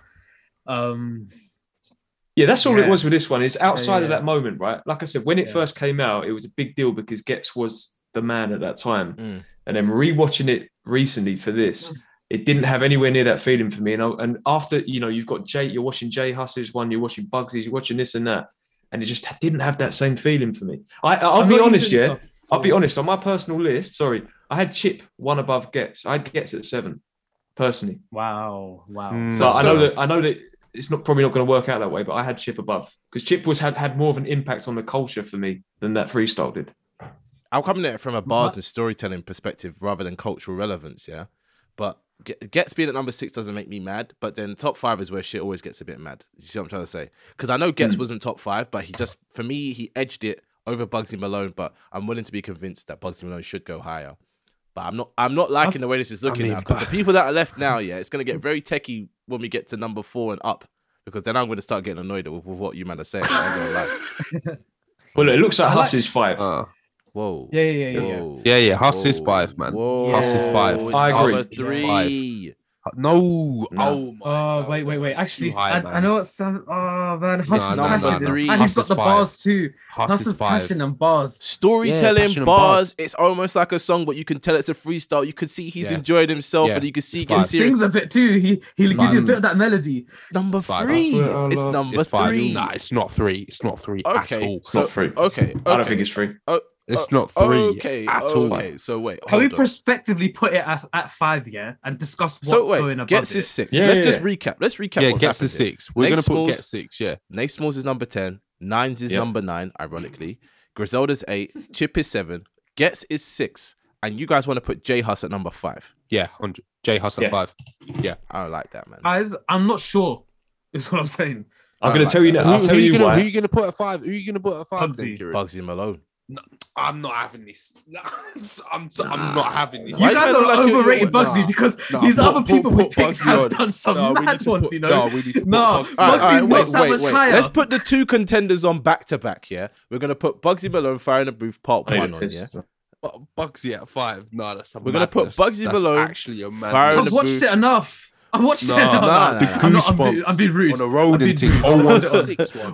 that's all it was with this one. It's outside of that moment, right? Like I said, when it first came out, it was a big deal because Ghetts was the man at that time. And then rewatching it recently for this, it didn't have anywhere near that feeling for me. And after, you know, you've got you're watching J Hus's one, you're watching Bugsy's, you're watching this and that, and it just didn't have that same feeling for me. I'll be honest. On my personal list, I had Chip one above Ghetts. I had Ghetts at 7. Personally, wow. So I know that it's probably not going to work out that way, but I had Chip above because Chip was had more of an impact on the culture for me than that freestyle did. I'll come at it from a bars and storytelling perspective rather than cultural relevance, yeah. But Ghetts being at number 6 doesn't make me mad, but then top 5 is where shit always gets a bit mad. You see what I'm trying to say? Because I know Ghetts wasn't top 5, but for me he edged it over Bugzy Malone. But I'm willing to be convinced that Bugzy Malone should go higher. I'm not liking the way this is looking now because the people that are left now, yeah, it's going to get very techie when we get to number 4 and up because then I'm going to start getting annoyed with what you man are saying. I'm Well, it looks like Hus is five. Whoa. Yeah. Hus is five, man. Hus is five. I agree. Three. No. Oh my. Wait. Actually, I know it's Sam. Oh man, Hus is passion. And he's got the bars too. Hus is passion and bars. Storytelling, bars. It's almost like a song, but you can tell it's a freestyle. You can see he's enjoyed himself, and you can see he gets serious. He sings a bit too. He gives you a bit of that melody. Number three. It's number three. Nah, it's not three. It's not three at all. It's not three. Okay. I don't think it's three. It's not three at all. Okay, so wait. Can we prospectively put it at five, and discuss what's going above it? Ghetts is six. Let's just recap. Let's recap. Yeah, Ghetts is six. We're going to put Ghetts six, Nate Smalls is number 10. Nines is number 9, ironically. Griselda's 8. Chip is 7. Ghetts is 6. And you guys want to put J Hus at number 5. Yeah, on J Hus at 5. Yeah. I don't like that, man. Guys, I'm not sure is what I'm saying. I'm going to tell you now. I'll tell you why. Who are you going to put at 5? Who are you going to put at 5? Bugzy Malone. No, I'm not having this. I'm not having this. You guys are overrating Bugzy because these other people we picked have done some mad ones, you know? No, Bugsy's not that much higher. Let's put the two contenders on back to back, We're going to put Bugzy Malone, Fire in the Booth, part 1 on, Bugzy at 5. No, that's not. We're going to put Bugzy Malone, actually a man. I've watched it enough. I watched it. The goosebumps. I'd be rude. On a rolling team.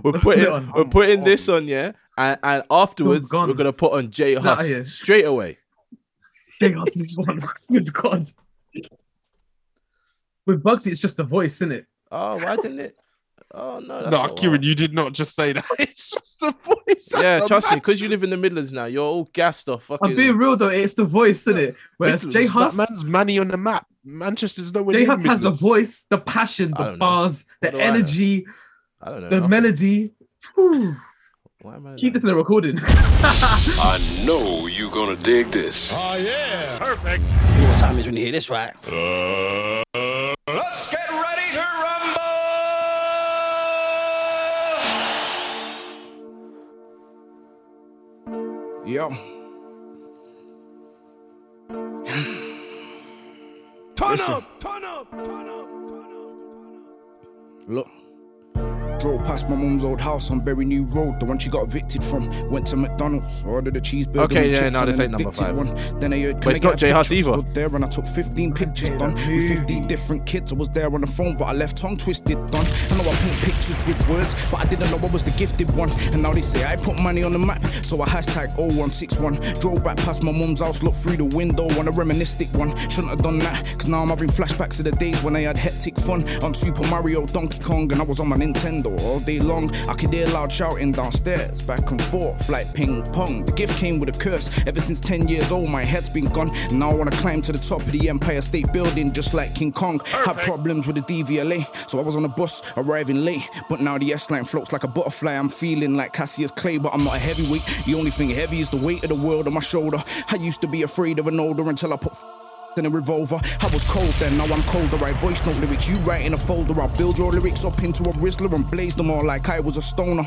We're putting this on, And afterwards, we're going to put on J Hus straight away. J Hus is one. Good God. With Bugzy, it's just the voice, isn't it? Oh, why didn't it? Oh, no. No, Kieran, you did not just say that. It's just the voice. Yeah, trust me, because you live in the Midlands now. You're all gassed off. I'm being real, though. It's the voice, isn't it? Whereas J Hus... That man's money on the map. Manchester's nowhere near J Hus has the voice, the passion, the bars, the energy, the melody. Keep this in the recording. I know you're gonna dig this. Oh yeah, perfect. You know what time is when you hear this, right? Let's get ready to rumble. Yo. Turn up. Look. Drove past my mum's old house on Berry New Road, the one she got evicted from. Went to McDonald's, ordered a cheeseburger. Okay, yeah, no, this ain't number 5. Then I heard, but it's not J Hus either. There and I took 15 pictures done with 50 different kids. I was there on the phone, but I left tongue twisted done. I know I paint pictures with words, but I didn't know I was the gifted one. And now they say I put money on the map, so I hashtag 0161. Drove back past my mum's house, looked through the window on a reministic one. Shouldn't have done that, because now I'm having flashbacks of the days when I had hectic fun on Super Mario, Donkey Kong, and I was on my Nintendo. All day long, I could hear loud shouting downstairs, back and forth like ping pong. The gift came with a curse. Ever since 10 years old, my head's been gone. Now I want to climb to the top of the Empire State Building, just like King Kong. Had problems with the DVLA, so I was on a bus arriving late. But now the S-line floats like a butterfly. I'm feeling like Cassius Clay, but I'm not a heavyweight. The only thing heavy is the weight of the world on my shoulder. I used to be afraid of an older until I put in a revolver. I was cold then, now I'm colder. I voice note lyrics, you write in a folder. I build your lyrics up into a Rizzler and blaze them all like I was a stoner.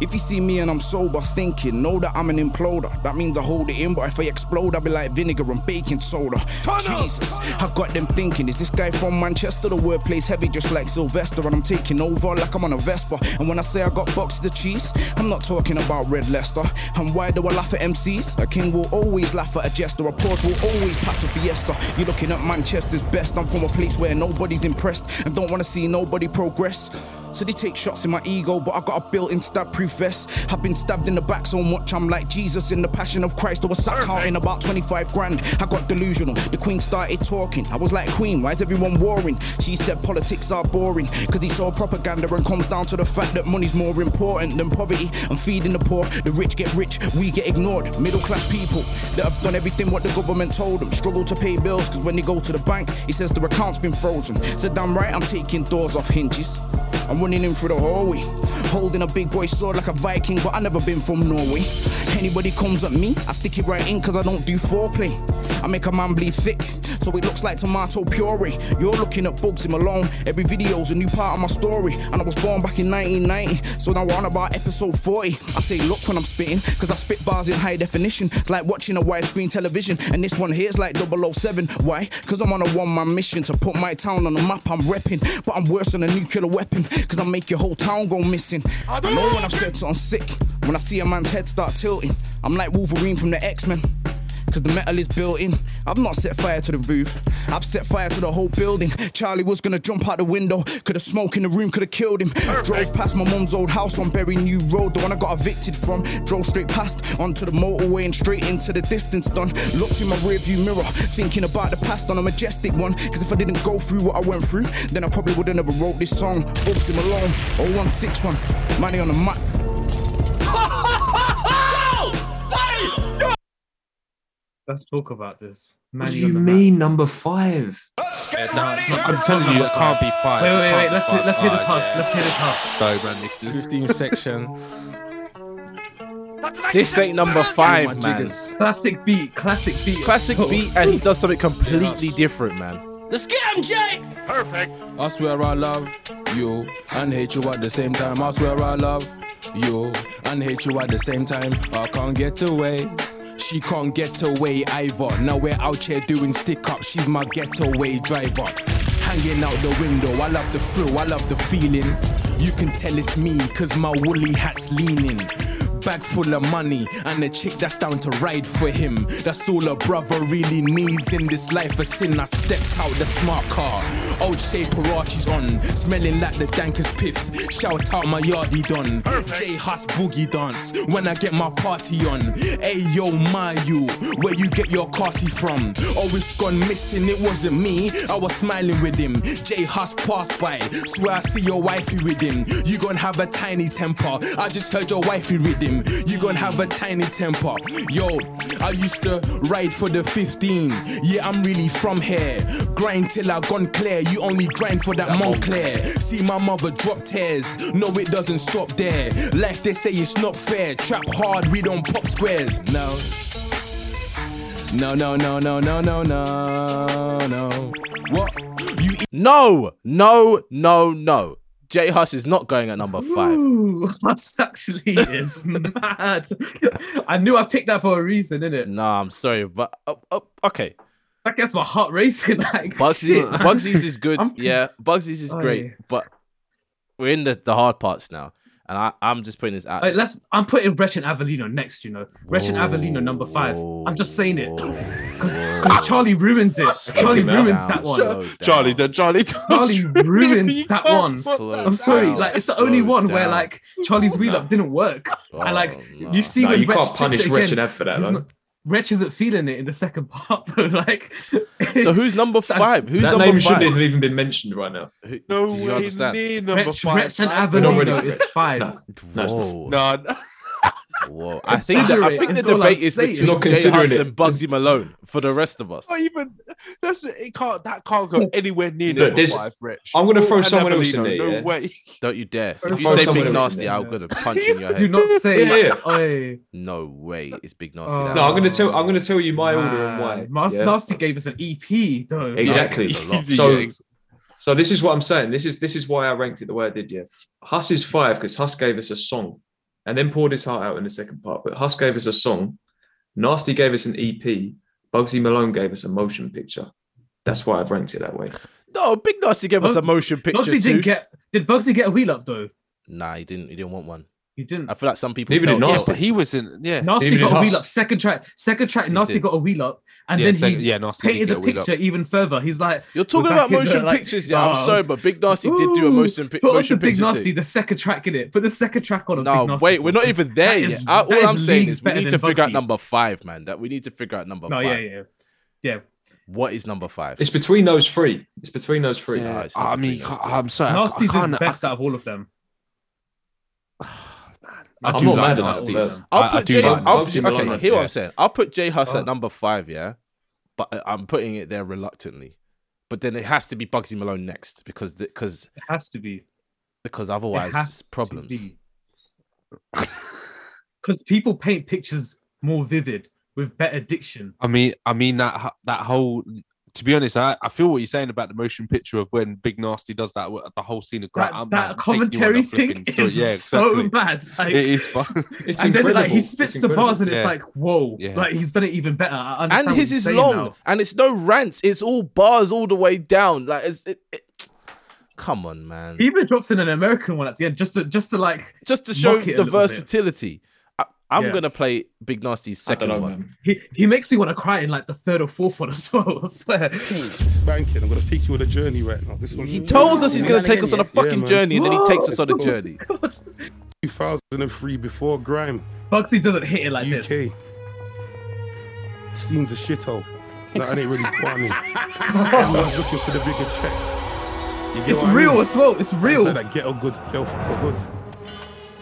If you see me and I'm sober thinking, know that I'm an imploder. That means I hold it in, but if I explode, I'll be like vinegar and baking soda. Jesus, I got them thinking, is this guy from Manchester? The word plays heavy just like Sylvester, and I'm taking over like I'm on a Vespa. And when I say I got boxes of cheese, I'm not talking about Red Leicester. And why do I laugh at MCs? A king will always laugh at a jester. A Porsche will always pass a Fiesta. You're looking at Manchester's best. I'm from a place where nobody's impressed and don't want to see nobody progress. So they take shots in my ego, but I got a built-in stab-proof vest. I've been stabbed in the back so much, I'm like Jesus in the Passion of Christ. I was sat counting about 25 grand. I got delusional. The Queen started talking. I was like, Queen, why is everyone warring? She said politics are boring, because he saw propaganda and comes down to the fact that money's more important than poverty. And feeding the poor, the rich get rich, we get ignored. Middle-class people that have done everything what the government told them. Struggle to pay bills, because when they go to the bank, he says their account's been frozen. So damn right, I'm taking doors off hinges. I'm running in through the hallway, holding a big boy sword like a Viking, but I never been from Norway. Anybody comes at me, I stick it right in, cause I don't do foreplay. I make a man bleed sick, so it looks like tomato puree. You're looking at Bugzy Malone, every video's a new part of my story. And I was born back in 1990, so now we're on about episode 40. I say look when I'm spitting, cause I spit bars in high definition. It's like watching a widescreen television, and this one here's like 007. Why? Cause I'm on a one-man mission to put my town on the map. I'm repping, but I'm worse than a nuclear weapon. cause I make your whole town go missing. I know when I've said something sick, when I see a man's head start tilting. I'm like Wolverine from the X-Men, cause the metal is built in. I've not set fire to the roof, I've set fire to the whole building. Charlie was gonna jump out the window, could have smoke in the room, could have killed him. Perfect. Drove past my mum's old house on Berry New Road, the one I got evicted from. Drove straight past, onto the motorway and straight into the distance done. Looked in my rearview mirror, thinking about the past on a majestic one. Cause if I didn't go through what I went through, then I probably would've never wrote this song. Bugzy Malone, 0161, money on the map. Let's talk about this. What do you mean number five? I'm telling you, it can't be five. Wait. Let's hear this Hus. Yeah. Let's hear this Hus. No, man, this is 15 section. This ain't number five, man. Classic beat. Classic beat, and he does something completely different, man. Let's get him, Jay. Perfect. I swear I love you and hate you at the same time. I swear I love you and hate you at the same time. I can't get away. She can't get away either. Now we're out here doing stick up. She's my getaway driver. Hanging out the window. I love the thrill. I love the feeling. You can tell it's me, cause my woolly hat's leaning. Bag full of money and a chick that's down to ride for him. That's all a brother really needs in this life. A sin. I stepped out the smart car, old shape Parachi's on, smelling like the dankest piff. Shout out my yardie don, J Hus boogie dance when I get my party on. Hey yo, my you, where you get your carty from? Oh, it's gone missing. It wasn't me. I was smiling with him. J Hus passed by. Swear I see your wifey with him. You gon' have a tiny temper. I just heard your wifey with him. You gon' have a tiny temper. Yo, I used to ride for the 15. Yeah, I'm really from here. Grind till I gone clear. You only grind for that Montclair. See my mother drop tears. No, it doesn't stop there. Life they say it's not fair. Trap hard, we don't pop squares. No. What? No. J Hus is not going at number five. Ooh, Hus actually is mad. I knew I picked that for a reason, innit? Nah, I'm sorry, but okay. I guess my heart racing. Like, Bugsy's is good. Yeah, Bugsy's is great, but we're in the hard parts now. And I'm just putting this out. Right, I'm putting Wretch and Avelino next, you know. Wretch and Avelino number five. I'm just saying it. Because Charlie ruins it. Charlie ruins that one. Charlie ruins that one. I'm sorry. Like, it's the only one where like Charlie's wheel up didn't work. And like you've seen when you can't punish Wretch and F for that, though. Wretch isn't feeling it in the second part, though. Like, so who's number five? Who's that number name five? Shouldn't have even been mentioned right now. No way near number five. Wretch and Avelino is five. No. Whoa! I think the debate is between J Hus and Bugzy Malone for the rest of us. Not even that can't go anywhere near number five, Rich. I'm gonna throw someone else in there. No way! Don't you dare! If you say Big Narstie, I'm gonna punch you in your head. Do not say it. No way! It's Big Narstie. No, I'm gonna tell you my order and why. Narstie gave us an EP though. Exactly. So this is what I'm saying. This is why I ranked it the way I did. Yeah, Hus is five because Hus gave us a song. And then poured his heart out in the second part. But Hus gave us a song. Narstie gave us an EP. Bugzy Malone gave us a motion picture. That's why I've ranked it that way. No, Big Narstie gave us a motion picture Narstie too. Did Bugzy get a wheel up though? Nah, he didn't want one. He didn't. I feel like some people even Narstie. But he wasn't. Yeah, Narstie got a wheel up. Second track. Narstie got a wheel up, and then he painted the picture even further. He's like, you're talking about motion pictures, yeah. I'm sorry, but Big Narstie did do a motion picture. Put on Big Narstie, the second track in it. Put the second track on. No, wait, we're not even there yet. All I'm saying is we need to figure out number five, man. No, yeah. What is number five? It's between those three. I mean, I'm sorry, Narsty's is the best out of all of them. I'm not mad at these. Hear what I'm saying. I'll put J Hus at number five, yeah, but I'm putting it there reluctantly. But then it has to be Bugzy Malone next because it has to be, because otherwise it's problems. Because people paint pictures more vivid with better diction. I mean that whole. To be honest, I feel what you're saying about the motion picture of when Big Narstie does that, the whole scene of that commentary thing is so mad. Like, it is fun. It's and incredible. Then he spits the bars and it's like, whoa, like he's done it even better. And his is long now. And it's no rants. It's all bars all the way down. Like it's, Come on, man. He even drops in an American one at the end just to show the versatility. I'm gonna play Big Nasty's second one. Man. He makes me want to cry in like the third or fourth one as well. I swear. Spanking. I'm gonna take you on a journey right now. This one. He tells us he's gonna take us on a fucking journey, and then he takes us on a journey. 2003 before grime. Bugzy doesn't hit it like UK. This. UK seems a shithole. Like, I ain't really Kwame. Everyone's looking for the bigger check. It's real as well. It's real. It's like ghetto goods, girl from the hood.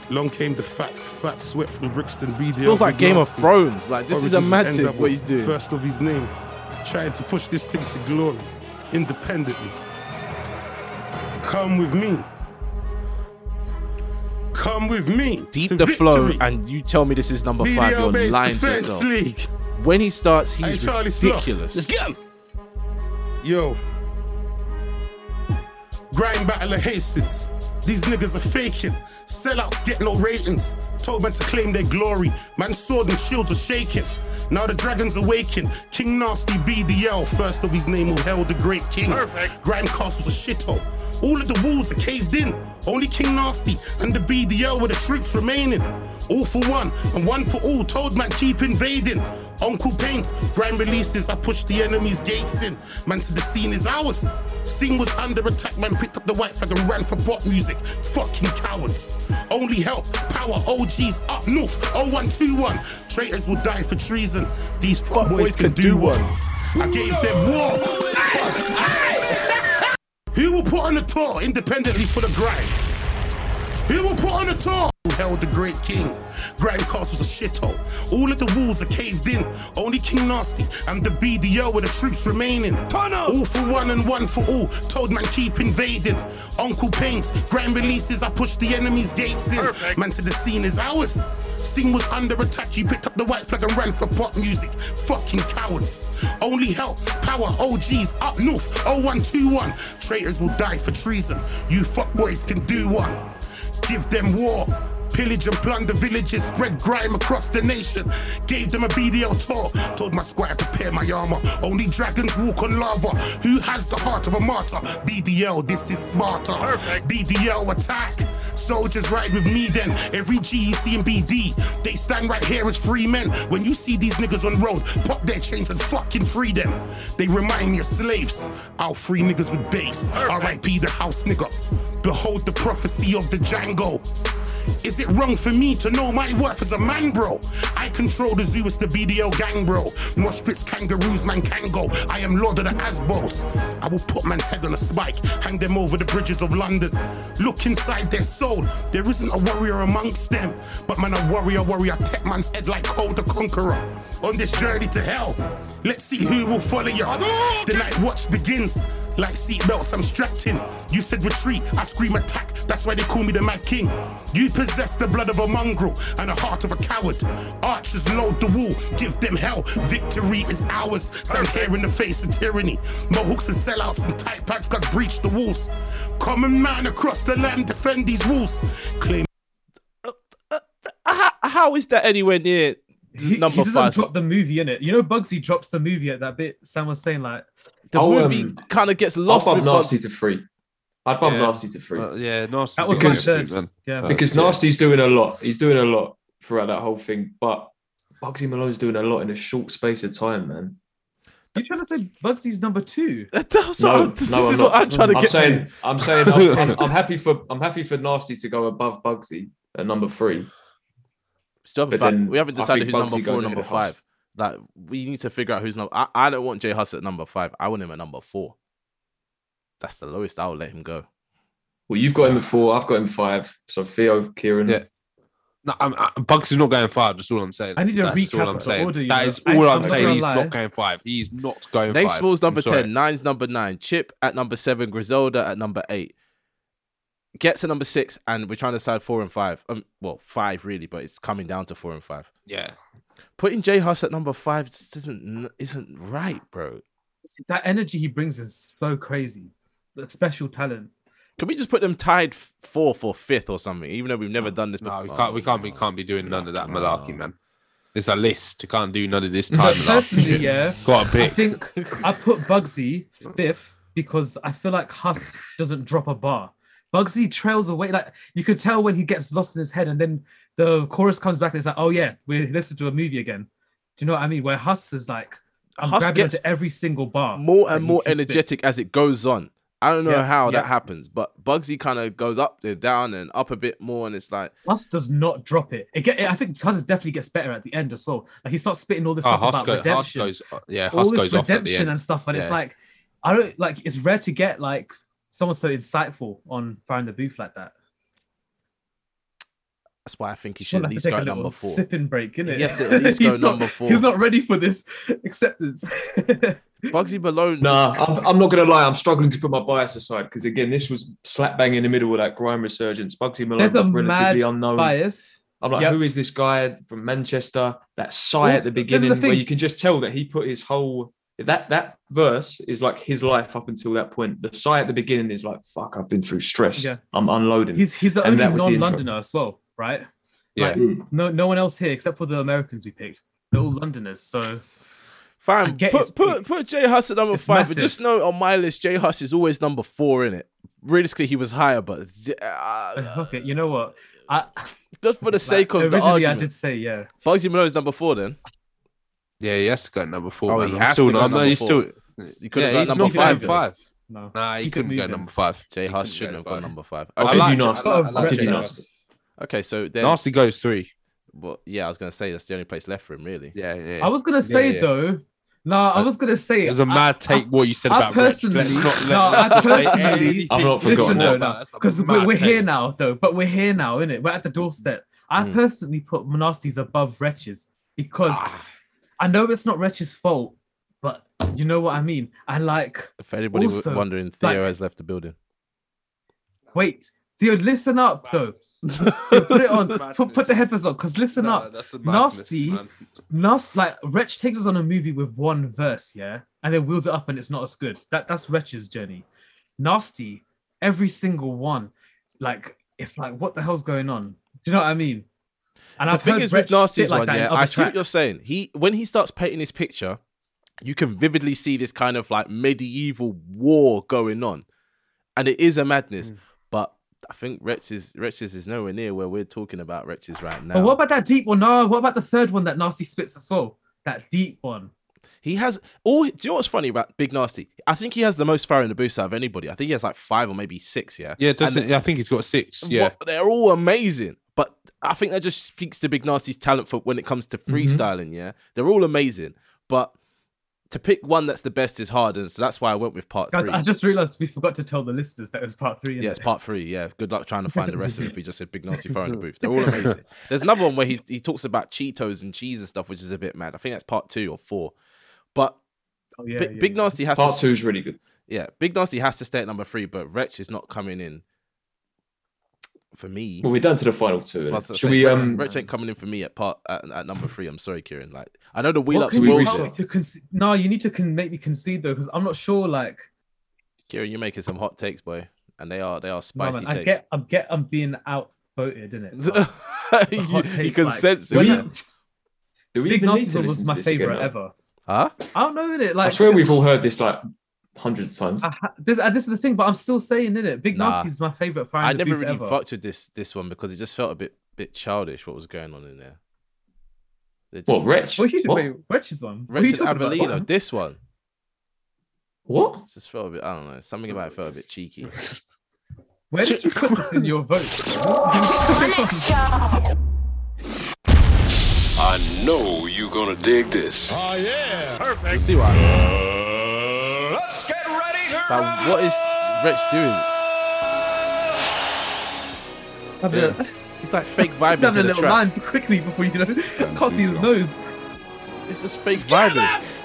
Long came the fat sweat from Brixton BDL. Feels like Game of Thrones. Like, this is a magic what he's doing. First of his name. Trying to push this thing to glory. Independently. Come with me. Come with me. Deep the victory. Flow, and you tell me this is number BDL 5. You're lying to yourself. League. When he starts, he's ridiculous. Sloth. Let's get him. Yo. Grind Battle of Hastings. These niggas are faking. Sellouts get no ratings. Told men to claim their glory. Man's sword and shields are shaking. Now the dragons awaken. King Narstie BDL. First of his name who held the great king. Perfect. Grime Castle's a shithole. All of the walls are caved in. Only King Narstie and the BDL were the troops remaining. All for one and one for all. Told man keep invading. Uncle Paints, grime releases, I pushed the enemy's gates in. Man said the scene is ours. Scene was under attack, man picked up the white flag and ran for bot music. Fucking cowards. Only help, power, OGs up north, 0121. Traitors will die for treason. These fuck boys can do one. I gave them war. Who will put on a tour independently for the grime? Who will put on a tour? Who held the great king? Grime Castle's a shithole. All of the walls are caved in. Only King Narstie and the BDO were the troops remaining. All for one and one for all. Told man keep invading. Uncle Paints, grime releases, I pushed the enemy's gates in. Perfect. Man said the scene is ours. Scene was under attack, you picked up the white flag and ran for pop music. Fucking cowards. Only help, power, OGs, up north, 0121. Traitors will die for treason. You fuckboys can do one. Give them war. Pillage and plunder villages, spread grime across the nation. Gave them a BDL tour. Told my squire prepare my armor. Only dragons walk on lava. Who has the heart of a martyr? BDL, this is smarter. Perfect. BDL attack. Soldiers ride with me then. Every G you see in BD, they stand right here as free men. When you see these niggas on road, pop their chains and fucking free them. They remind me of slaves. I'll free niggas with bass. R.I.P. the house nigga. Behold the prophecy of the Django. Is it wrong for me to know my worth as a man, bro? I control the zoo, it's the BDL gang, bro. Mosh pits, kangaroos, man can go. I am lord of the Asbos. I will put man's head on a spike, hang them over the bridges of London. Look inside their soul, there isn't a warrior amongst them. But man, a warrior, tech man's head like Cole the Conqueror. On this journey to hell, let's see who will follow you. The night watch begins. Like seatbelts, I'm strapped in. You said retreat, I scream attack. That's why they call me the Mad King. You possess the blood of a mongrel and the heart of a coward. Archers load the wall, give them hell. Victory is ours. Stand here in the face of tyranny. Mohawks and sellouts and tight packs guys breach the walls. Common man across the land defend these walls. Claim. How is that anywhere near number 5? He doesn't drop the movie in it. You know, Bugzy drops the movie at that bit. Sam was saying like. The movie kind of gets lost. I'd bump Narstie to 3. I'd bump Narstie to 3. Narstie. That was my third. Because Nasty's doing a lot. He's doing a lot throughout that whole thing. But Bugzy Malone's doing a lot in a short space of time, man. You're trying to say Bugsy's number 2? No, this is what I'm trying to get to. I'm happy for Narstie to go above Bugzy at number 3. Still, we haven't decided who's number 4 or number 5. Like, we need to figure out who's number. I don't want J Hus at number 5. I want him at number 4. That's the lowest. I'll let him go. Well, you've got him at 4. I've got him 5. So Theo, Kieran. Yeah. No, Bugs is not going 5. That's all I'm saying. I need to recap the order. That is all I'm saying. He's not going 5. He's not going 5. Nate Smalls number 10. Nines number 9. Chip at number 7. Griselda at number 8. Gets at number 6, and we're trying to decide 4 and 5. 5 really, but it's coming down to 4 and 5. Yeah. Putting J Hus at number 5 just isn't right, bro. That energy he brings is so crazy. That special talent. Can we just put them tied 4th or 5th or something? Even though we've never done this before. We can't be doing none of that malarkey, man. It's a list. You can't do none of this time. Personally, I think I put Bugzy 5th because I feel like Hus doesn't drop a bar. Bugzy trails away. Like, you could tell when he gets lost in his head, and then the chorus comes back and it's like, oh yeah, we listened to a movie again. Do you know what I mean? Where Hus is like, Hus gets every single bar. More and more energetic as it goes on. I don't know how that happens, but Bugzy kind of goes up, then down, and up a bit more, and it's like... Hus does not drop it. I think Hus definitely gets better at the end as well. Like, he starts spitting all this stuff about redemption. Hus goes off at the end. And stuff, and it's like, I don't... Like, it's rare to get, like, someone so insightful on Fire in the Booth like that. That's why I think he should at least go number 4. Sipping break, innit? He has to at least go number 4. He's not ready for this acceptance. Bugzy Malone. Nah, I'm not gonna lie. I'm struggling to put my bias aside because again, this was slap bang in the middle of that grime resurgence. Bugzy Malone, that's relatively unknown. Bias. I'm like, who is this guy from Manchester? That sigh at the beginning, where you can just tell that he put his whole that verse is like his life up until that point. The sigh at the beginning is like, fuck, I've been through stress. Yeah. I'm unloading. He's the only non-Londoner as well. Right? Yeah. Like, no one else here except for the Americans we picked. They're all Londoners, so... Fam, put J Hus at number 5, massive. But just know on my list, J Hus is always number 4 in it. Realistically, he was higher, but... Okay, you know what? Just for the sake of the argument. I did say, Bugzy Malone is number 4 then. Yeah, he has to go at number 4. Oh, he has to go number 4. He couldn't go number 5. No. Nah, he couldn't go number 5. J Hus shouldn't have gone number 5. I like J Hus. Okay, so then Narstie goes 3. Well, I was gonna say that's the only place left for him, really. Yeah. I was gonna say though. No, I was gonna say it was a mad take. What you said about personally, Wretch. I've not forgotten that because we're here now, though. But we're here now, innit? We're at the doorstep. I personally put Narstie's above Wretch's because I know it's not Wretch's fault, but you know what I mean. And like, if anybody was wondering, Theo has left the building. Wait, Theo, listen up though. Put it on. Put the headphones on, because listen up. Narstie, like Wretch takes us on a movie with one verse, and then wheels it up, and it's not as good. That's Wretch's journey. Narstie, every single one, like it's like what the hell's going on? Do you know what I mean? And the thing is with Narstie's one, I see what you're saying. When he starts painting his picture, you can vividly see this kind of like medieval war going on, and it is a madness. I think Wretch's is nowhere near where we're talking about Wretch's right now. But what about that deep one? No, what about the third one that Narstie spits as well? That deep one. He has all. Do you know what's funny about Big Narstie? I think he has the most fire in the booth out of anybody. I think he has like 5 or maybe 6. I think he's got 6. They're all amazing, but I think that just speaks to Big Narstie's talent for when it comes to freestyling. They're all amazing, but to pick one that's the best is hard, and so that's why I went with part 3. I just realised we forgot to tell the listeners that it was part 3. It's part 3, Good luck trying to find the rest of it if we just said Big Narstie Fire in the Booth. They're all amazing. There's another one where he talks about Cheetos and cheese and stuff, which is a bit mad. I think that's part 2 or 4. But Big Narstie has part 2 is really good. Yeah, Big Narstie has to stay at number 3, but Wretch is not coming in for me. Well, we're down to the final 2. Wretch ain't coming in for me at number 3. I'm sorry, Kieran. Like, I know the wheel ups will. No, you need to make me concede though, because I'm not sure. Like, Kieran, you're making some hot takes, boy, and they are spicy. No, man, takes. I'm being outvoted, innit? You can sense it. Big Narstie was my favorite ever. Huh? I don't know, innit? Like, I swear we've all heard this like hundreds of times. This is the thing, but I'm still saying, innit? Big Narstie's my favourite Fire in the Booth ever. I never really fucked with this one because it just felt a bit childish what was going on in there. What, Wretch? Wretch's one? Wretch and Avelino, this one. What? It just felt a bit, I don't know, something about it felt a bit cheeky. Where did you put this in your vote? I know you're gonna dig this. Oh yeah! Perfect! Let's see what But what is Wretch doing? He's like fake vibing to the track. Line quickly before you know. Can't see his nose. It's just fake vibing.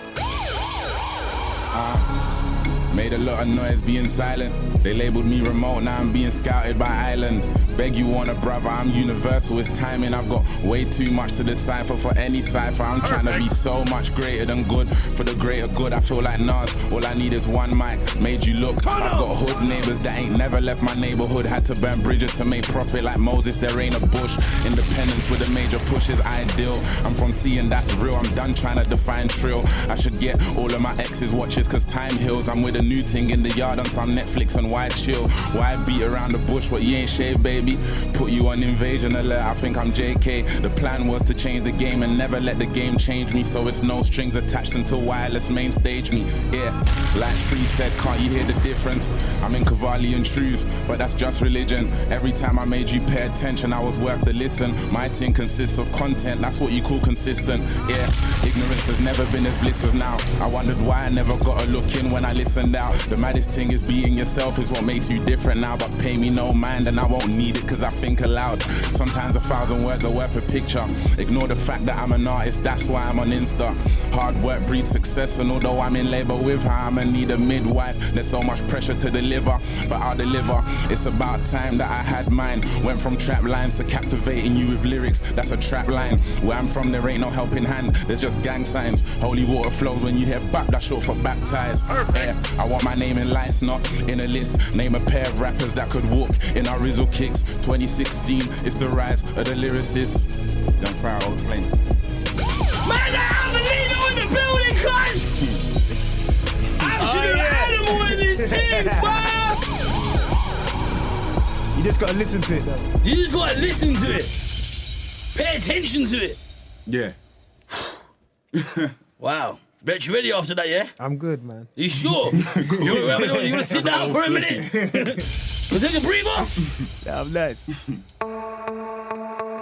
Made a lot of noise being silent. They labeled me remote, now I'm being scouted by Island. Beg you on a brother, I'm universal, it's timing. I've got way too much to decipher for any cipher. I'm trying to be so much greater than good for the greater good. I feel like Nas, all I need is one mic, made you look. I've got hood neighbours that ain't never left my neighbourhood. Had to burn bridges to make profit like Moses, there ain't a bush. Independence with a major push is ideal. I'm from T and that's real, I'm done trying to define trill. I should get all of my exes watches cause time heals. I'm with a the new thing in the yard on some Netflix and why chill? Why beat around the bush what you ain't shaved, baby? Put you on invasion alert, I think I'm JK. The plan was to change the game and never let the game change me, so it's no strings attached until wireless main stage me. Yeah, like Flea said, can't you hear the difference? I'm in Cavalli and Shrews, but that's just religion. Every time I made you pay attention, I was worth the listen. My thing consists of content, that's what you call consistent. Yeah, ignorance has never been as bliss as now. I wondered why I never got a look in when I listened out. The maddest thing is being yourself is what makes you different now. But pay me no mind and I won't need it cause I think aloud. Sometimes 1,000 words are worth a picture. Ignore the fact that I'm an artist, that's why I'm on Insta. Hard work breeds success, and although I'm in labor with her, I'ma need a midwife. There's so much pressure to deliver, but I'll deliver. It's about time that I had mine. Went from trap lines to captivating you with lyrics. That's a trap line. Where I'm from there ain't no helping hand, there's just gang signs. Holy water flows when you hear bap, that's short for baptized. Yeah, I want my name in lights, not in a list. Name a pair of rappers that could walk in our Rizzle kicks. 2016, it's the rise of the lyricists. Don't fire old flame. Man, the Avelino in the building, cuz! Absolute animal in this team, bruv! You just gotta listen to it, though. You just gotta listen to it. Pay attention to it. Yeah. Wow. Bet you ready after that, yeah? I'm good, man. You sure? You wanna sit down for a minute? Wanna take a breather? That was nice.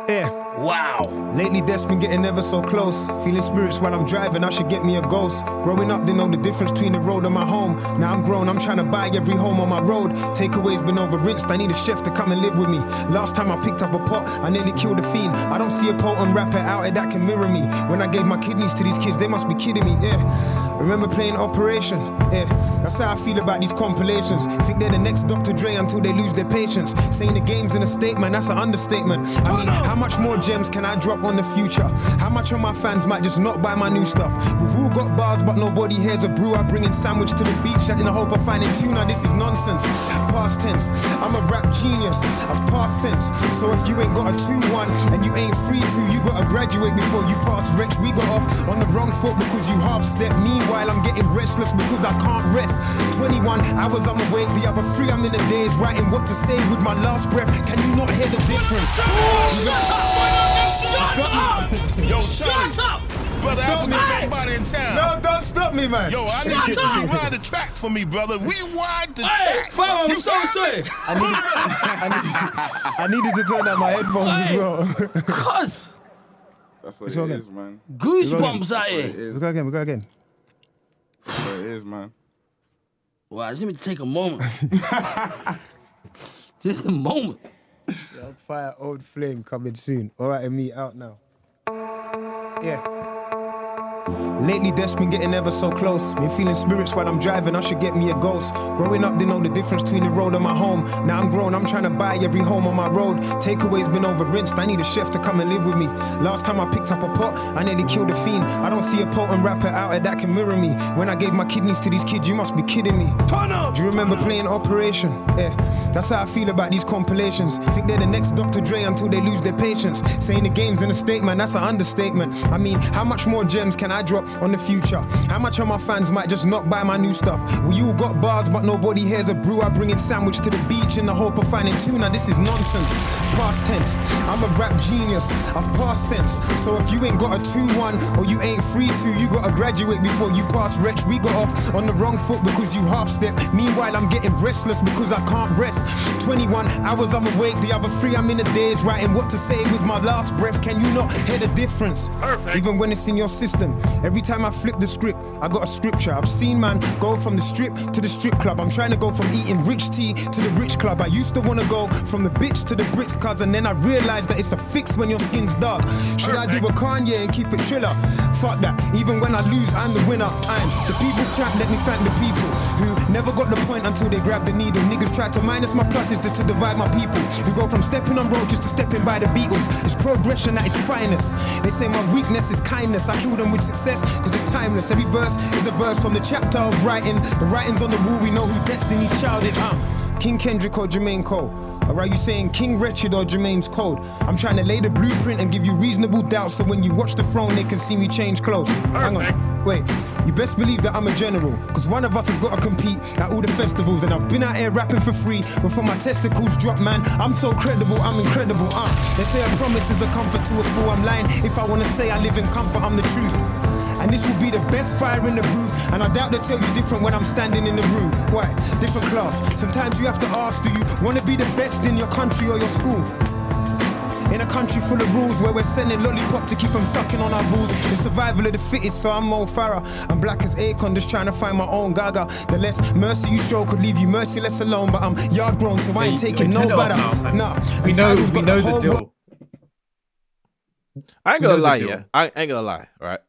Yeah. Wow. Lately, death's been getting ever so close. Feeling spirits while I'm driving, I should get me a ghost. Growing up, they know the difference between the road and my home. Now I'm grown, I'm trying to buy every home on my road. Takeaway's been over rinsed, I need a chef to come and live with me. Last time I picked up a pot, I nearly killed a fiend. I don't see a potent rapper out there that can mirror me. When I gave my kidneys to these kids, they must be kidding me, yeah. Remember playing Operation, yeah. That's how I feel about these compilations. Think they're the next Dr. Dre until they lose their patience. Saying the game's in a statement, that's an understatement. I mean, how much more gems can I drop on the future? How much of my fans might just not buy my new stuff? We've all got bars, but nobody hears a brew. I bring in sandwich to the beach in the hope of finding tuna. This is nonsense. Past tense. I'm a rap genius. I've passed since. So if you ain't got a 2-1 and you ain't free to, you gotta graduate before you pass. Wretch, we got off on the wrong foot because you half-stepped. Meanwhile, I'm getting restless because I can't rest. 21 hours I'm awake, the other 3 I'm in the days writing what to say with my last breath. Can you not hear the difference? Shut up! Yo, shut up! Brother, I forgot everybody in town. No, don't stop me, man. Yo, I need you to rewind the track for me, brother. Rewind the track. Fam, I'm so sorry. I needed to turn out my headphones as well. Cuz. That's what it is, man. Goosebumps out here. We go again. That's what it is, man. Wow, I just need me to take a moment. Just a moment. Young fire, old flame coming soon. All right, and me out now. Yeah. Lately, death's been getting ever so close. Been feeling spirits while I'm driving, I should get me a ghost. Growing up, they know the difference between the road and my home. Now I'm grown, I'm trying to buy every home on my road. Takeaway's been over rinsed, I need a chef to come and live with me. Last time I picked up a pot, I nearly killed a fiend. I don't see a potent rapper out there that can mirror me. When I gave my kidneys to these kids, you must be kidding me. Do you remember playing Operation? Yeah, that's how I feel about these compilations. Think they're the next Dr. Dre until they lose their patience. Saying the game's in a statement, that's an understatement. I mean, how much more gems can I drop on the future? How much of my fans might just not buy my new stuff? We all got bars, but nobody hears a brew. I bring in sandwich to the beach in the hope of finding tuna. This is nonsense. Past tense. I'm a rap genius. I've passed sense. So if you ain't got a 2-1 or you ain't free to, you gotta graduate before you pass. Wretch, we got off on the wrong foot because you half-step. Meanwhile, I'm getting restless because I can't rest. 21 hours I'm awake, the other 3 I'm in the days writing what to say with my last breath. Can you not hear the difference? Perfect. Even when it's in your system. Every time I flip the script, I got a scripture. I've seen man go from the strip to the strip club. I'm trying to go from eating rich tea to the rich club. I used to want to go from the bitch to the Brits, cuz, and then I realized that it's a fix when your skin's dark. Should I do a Kanye and keep it chiller? Fuck that. Even when I lose, I'm the winner. I'm the people's champ. Let me thank the people who never got the point until they grabbed the needle. Niggas try to minus my pluses just to divide my people. Who go from stepping on roaches to stepping by the Beatles. It's progression at its finest. They say my weakness is kindness. I kill them with success, cause it's timeless. Every verse is a verse from the chapter of writing. The writing's on the wall, we know who destiny's child is. King Kendrick or Jermaine Cole? Or are you saying King Wretched or Jermaine's Code? I'm trying to lay the blueprint and give you reasonable doubt, so when you watch the throne, they can see me change clothes. Hang on. Wait, you best believe that I'm a general, cause one of us has got to compete at all the festivals, and I've been out here rapping for free before my testicles drop, man. I'm so credible, I'm incredible, They say a promise is a comfort to a fool, I'm lying. If I wanna say I live in comfort, I'm the truth. And this will be the best fire in the booth, and I doubt they'll tell you different when I'm standing in the room. Why? Different class. Sometimes you have to ask, do you wanna be the best in your country or your school? In a country full of rules where we're sending lollipop to keep them sucking on our balls. The survival of the fittest, so I'm Mo Farah. I'm black as Akon, just trying to find my own Gaga. The less mercy you show could leave you merciless alone, but I'm yard grown, so I ain't taking no batter. Nah, we know the deal. I ain't gonna lie, yeah. I ain't gonna lie, right?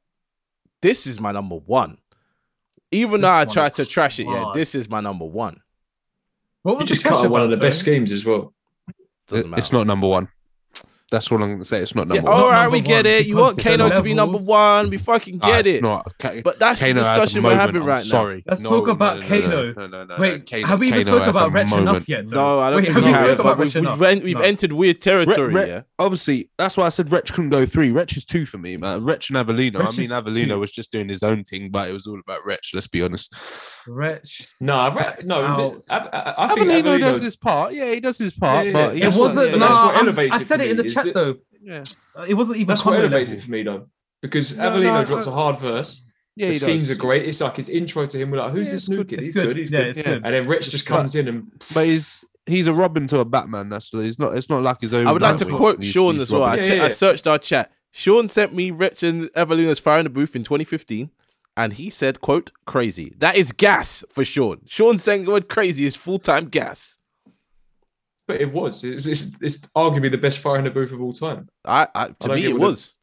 This is my number one. Even though I tried to trash it, yeah, this is my number one. What was just cut out one of the best schemes as well. Doesn't matter. It's not number one. That's all I'm gonna say. It's not number one. All right, we get it. You want Kano to be number one? We fucking get it. But that's the discussion we're having right now. Sorry. Let's talk about Kano. Wait, have we even spoken about Wretch enough yet? No, I don't think we have. But we've entered weird territory. Yeah. Obviously, that's why I said Wretch couldn't go three. Wretch is two for me, man. Wretch and Avelino. I mean, Avelino was just doing his own thing, but it was all about Wretch. Let's be honest. Wretch. No. I think Avelino does his part. Yeah, he does his part. But it wasn't. I said it in the chat. Though yeah, it wasn't even. That's what elevates it for me though, because Avelino drops a hard verse. Yeah, the schemes are great. It's like his intro to him. We're like, who's this new kid? He's good. He's good. And then Rich just comes in and. But he's a Robin to a Batman. That's it's not like his own. I would like to quote Sean as well. I searched our chat. Sean sent me Rich and Avelino's Fire in the Booth in 2015, and he said, "Quote crazy." That is gas for Sean. Sean saying the word crazy is full time gas. But it was. It's arguably the best fire in the booth of all time. To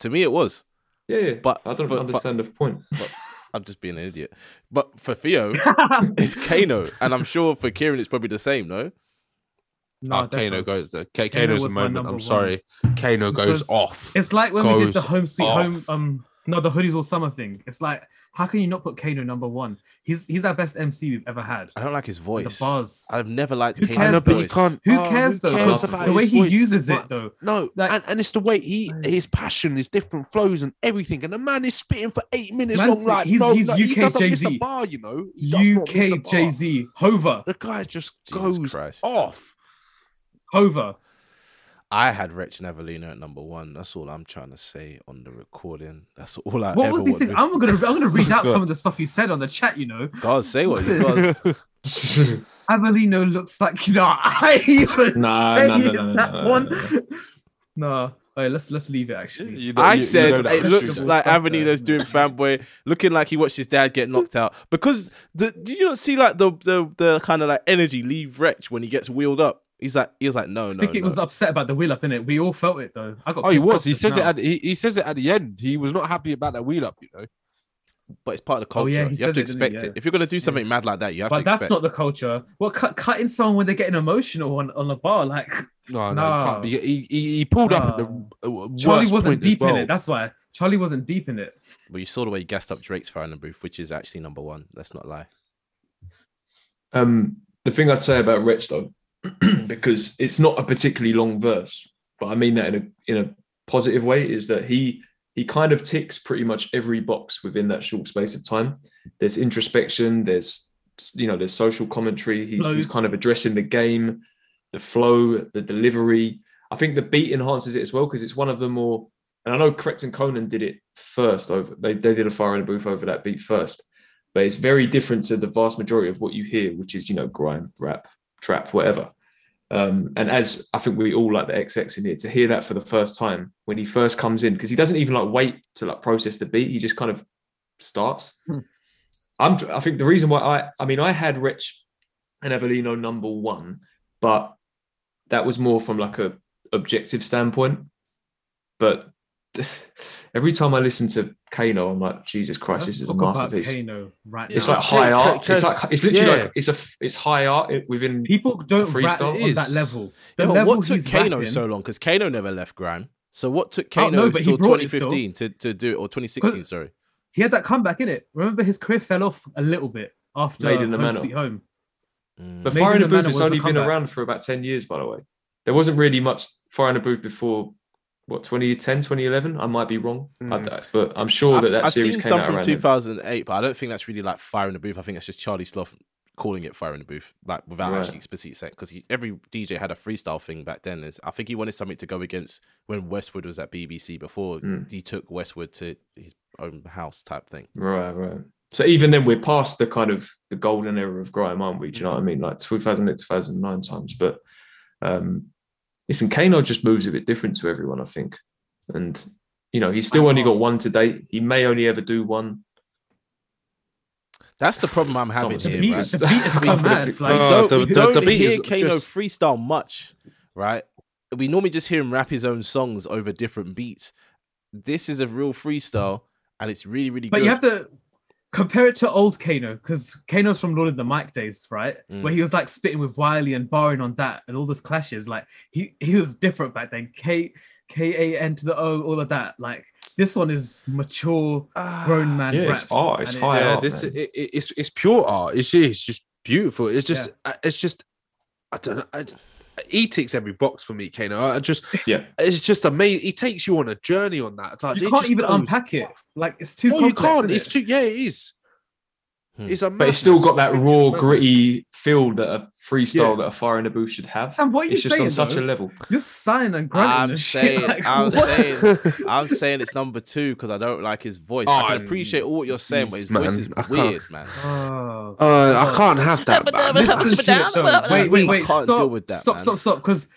me, it was. Yeah. But I don't understand the point. But I'm just being an idiot. But for Theo, it's Kano, and I'm sure for Kieran, it's probably the same. No, Kano goes. Kano's a moment. I'm sorry, Kano goes off. It's like when we did the Home Sweet Home. The Hoodies All Summer thing. It's like, how can you not put Kano number one? He's our best MC we've ever had. I don't like his voice. The bars. I've never liked Kano's voice. Who cares though? The way he uses it though. No, like, and it's the way his passion, his different flows and everything. And the man is spitting for 8 minutes long. Like, he's like, UK Jay-Z. You know? UK Jay-Z. Hover. The guy just goes off. Hover. I had Wretch and Avelino at number one. That's all I'm trying to say on the recording. That's all I. What ever was this thing? I'm gonna read out some of the stuff you said on the chat. God, say what you got. Avelino looks like No. All right, let's leave it. Actually, it looks like Avelino's doing fanboy, looking like he watched his dad get knocked out. Because you don't see like the kind of like energy leave Wretch when he gets wheeled up. He was like, no. I think he was upset about the wheel up, innit? We all felt it though. He was. He says it at the end. He was not happy about that wheel up, But it's part of the culture. You have to expect it. If you're gonna do something mad like that, you have to expect it. But that's not the culture. Well, cutting someone when they're getting emotional on the bar, like no. Can't be. He pulled up at the Charlie wasn't deep in it. That's why Charlie wasn't deep in it. But you saw the way he gassed up Drake's Fire in the Booth, which is actually number one. Let's not lie. The thing I'd say about Wretch though. Because it's not a particularly long verse, but I mean that in a positive way, is that he kind of ticks pretty much every box within that short space of time. There's introspection, there's social commentary. He's kind of addressing the game, the flow, the delivery. I think the beat enhances it as well, because it's one of the more, and I know Correct and Conan did it first. They did a Fire in the Booth over that beat first, but it's very different to the vast majority of what you hear, which is, grime, rap, trap, whatever. And as I think we all like the XX in here, to hear that for the first time when he first comes in, because he doesn't even wait to process the beat, he just kind of starts. I think the reason why I had Wretch and Avelino number one, but that was more from a objective standpoint. But every time I listen to Kano, I'm like, Jesus Christ, this is a masterpiece. Kano right now. It's like high art. It's like it's literally it's high art within people don't freestyle on that level. What took Kano so long? Because Kano never left grime. So what took Kano until 2015 to do it, or 2016? Sorry, he had that comeback in it. Remember, his career fell off a little bit after Made in the Home Sweet Home. But Fire in the Booth has only been around for about 10 years, by the way. There wasn't really much Fire in the Booth before what, 2010, 2011? I might be wrong. But I'm sure that series came out around 2008, but I don't think that's really like Fire in the Booth. I think that's just Charlie Sloth calling it Fire in the Booth, like without actually explicitly saying, because every DJ had a freestyle thing back then. I think he wanted something to go against when Westwood was at BBC before he took Westwood to his own house type thing. Right, right. So even then, we're past the kind of the golden era of grime, aren't we? Do you know what I mean? Like 2008, 2009 times. But listen, Kano just moves a bit different to everyone, I think. And, you know, he's still only got one to date. He may only ever do one. That's the problem I'm having here. We don't hear Kano freestyle much, right? We normally just hear him rap his own songs over different beats. This is a real freestyle, and it's really, really good. But you have to compare it to old Kano, because Kano's from Lord of the Mic days, right? Where he was like spitting with Wiley and barring on that and all those clashes. Like he was different back then. K-A-N to the O, all of that. Like this one is mature, grown man. Yeah, it's art. It's high art. Yeah, it's pure art. It's just beautiful. It's just I don't know. He ticks every box for me, Kano. It's just amazing. He takes you on a journey on that. Like, you can't even unpack it. Like it's too. No, complex, you can't. It's too. Yeah, it is. It's amazing. But it's still got that raw, gritty feel that a freestyle that a Fire in the Booth should have. And what are you saying? It's just on such a level. You're sighing and grunting. I'm saying it's number two because I don't like his voice. I can appreciate all what you're saying, but his voice is weird, man. I can't have that. Wait, stop, because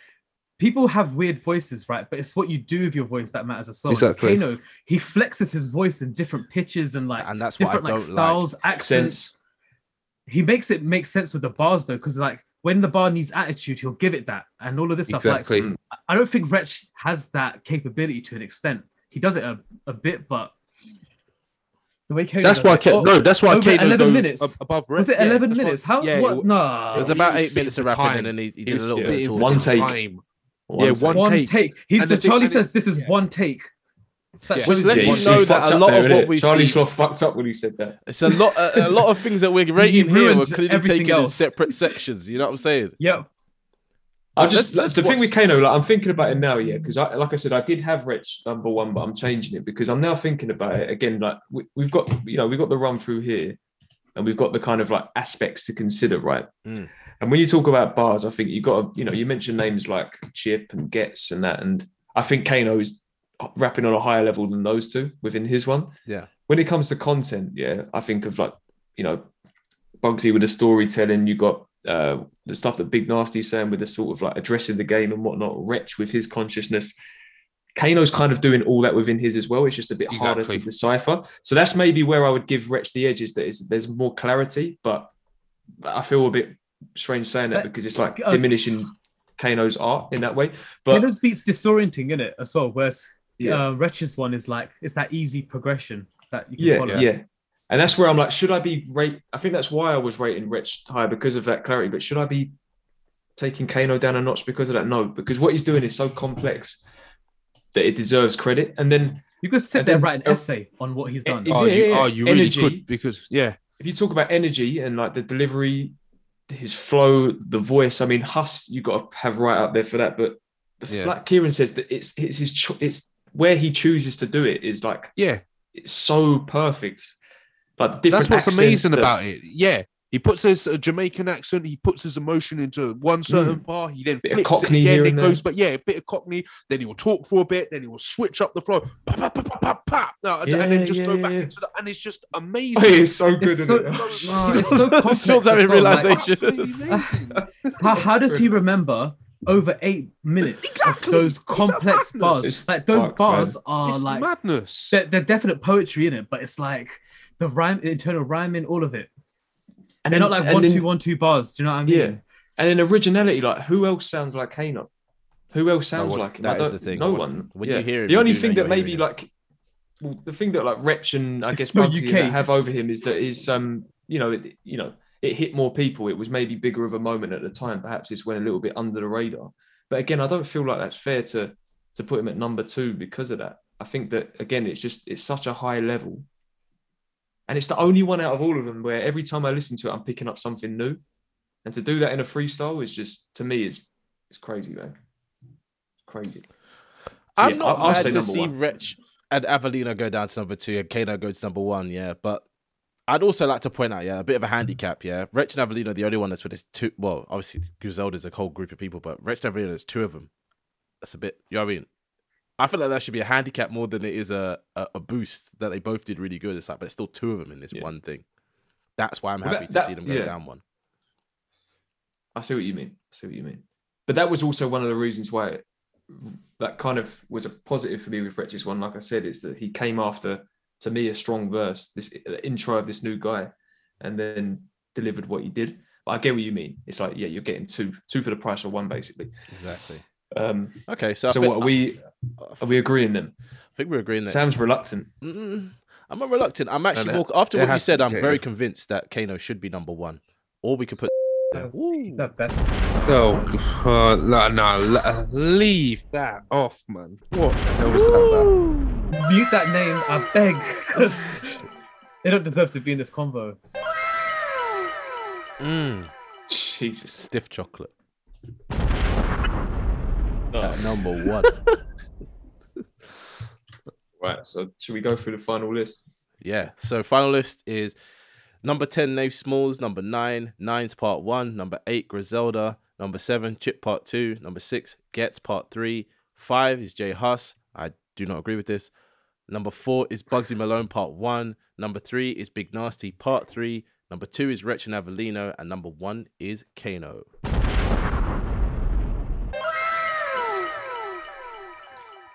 people have weird voices, right? But it's what you do with your voice that matters as well. Exactly. Kano, he flexes his voice in different pitches and that's different what I don't styles, like. Accents. Sense. He makes it make sense with the bars though, because like when the bar needs attitude, he'll give it that, and all of this stuff. Exactly. Like, I don't think Wretch has that capability to an extent. He does it a bit, but the way Kano. That's why. That's why Kano 11 minutes above Wretch. Was it 11 minutes? How? Yeah, what? No. It was about 8 minutes of rapping, and then he did a little bit of one take. One take. So Charlie says this is one take. Which lets you know that a lot of what we see... Charlie Sloth fucked up when he said that. It's a lot of things that we're rating here were clearly taken in separate sections. You know what I'm saying? Yeah. The thing with Kano, like, I'm thinking about it now, because like I said, I did have Wretch number one, but I'm changing it because I'm now thinking about it again. Like we've got the run through here, and we've got the kind of like aspects to consider, right? And when you talk about bars, I think you've got to, you mentioned names like Chip and Ghetts and that, and I think Kano is rapping on a higher level than those two within his one. Yeah. When it comes to content, I think of like, Bugzy with the storytelling, you got the stuff that Big Narstie saying with the sort of like addressing the game and whatnot, Wretch with his consciousness. Kano's kind of doing all that within his as well. It's just a bit harder to decipher. So that's maybe where I would give Wretch the edge, is that there's more clarity, but I feel a bit strange saying that because it's like diminishing Kano's art in that way. But Kano's beat's disorienting in it as well, whereas Wretch's one is like it's that easy progression that you can follow. And that's where I'm like, should I be I think that's why I was rating Wretch higher, because of that clarity, but should I be taking Kano down a notch because of that? No, because what he's doing is so complex that it deserves credit. And then you could sit there and write an essay on what he's done. You really could, because if you talk about energy and like the delivery, his flow, the voice. I mean, Hus, you got to have right up there for that. But like Kieran says, that it's his it's where he chooses to do it is like it's so perfect. Like different. That's what's amazing about it. Yeah, he puts his Jamaican accent. He puts his emotion into one certain bar. He then flips it again. It goes, but a bit of Cockney. Then he will talk for a bit. Then he will switch up the flow. And then just go back into that. And it's just amazing. Oh, it's so good. It's so complex. Sean's having realizations. How does he remember over 8 minutes of those complex bars? Like those bars are like madness. They're definite poetry in it, but it's like the rhyme, internal rhyming, all of it. And they're not like 1-2-1-2 bars. Do you know what I mean? Yeah. And then originality, like who else sounds like Kano? Who else sounds like him? That is the thing. No one. When you hear it, the only thing that maybe like the thing that like Wretch and I guess Bugzy have over him is that is it hit more people. It was maybe bigger of a moment at the time. Perhaps it's went a little bit under the radar. But again, I don't feel like that's fair to put him at number two because of that. I think that again, it's such a high level. And it's the only one out of all of them where every time I listen to it, I'm picking up something new. And to do that in a freestyle is just, to me, it's crazy, man. It's crazy. I'm not mad to see Wretch and Avelino go down to number 2 and Kano go to number 1, yeah. But I'd also like to point out, yeah, a bit of a handicap, yeah. Wretch and Avelino are the only one that's with this two. Well, obviously Griselda's a whole group of people, but Wretch and Avelino, there's two of them. That's a bit, you know what I mean? I feel like that should be a handicap more than it is a boost that they both did really good. It's like, but it's still two of them in this one thing. That's why I'm happy to see them go down one. I see what you mean. But that was also one of the reasons why that kind of was a positive for me with Wretch's one. Like I said, it's that he came after, to me, a strong verse, this intro of this new guy, and then delivered what he did. But I get what you mean. It's like, yeah, you're getting two for the price of one, basically. Exactly. Okay, so what are we agreeing then? I think we're agreeing that Sam's reluctant. Mm-mm. I'm not reluctant. I'm actually more after what you said. I'm very convinced that Kano should be number 1, or we could put. That best. No, leave that off, man. What the hell was that? Mute that name, I beg, because they don't deserve to be in this convo. Jesus, stiff chocolate. At number 1. Right, so should we go through the final list? Yeah, so final list is number 10, Nate Smalls, number 9, Nines Part 1, number 8, Griselda, number 7, Chip Part 2, number 6, Ghetts Part 3, 5 is J Hus, I do not agree with this, number 4 is Bugzy Malone Part 1, number 3 is Big Narstie Part 3, number 2 is Wretch and Avelino, and number 1 is Kano.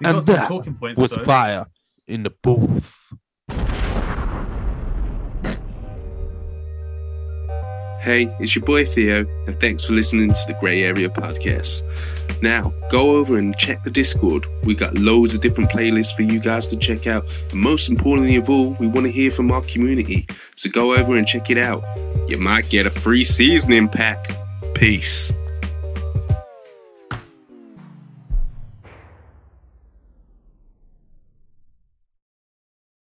And that was Fire in the Booth. Hey, it's your boy Theo, and thanks for listening to the Gray Area podcast. Now, go over and check the Discord. We got loads of different playlists for you guys to check out. And most importantly of all, we want to hear from our community. So go over and check it out. You might get a free seasoning pack. Peace.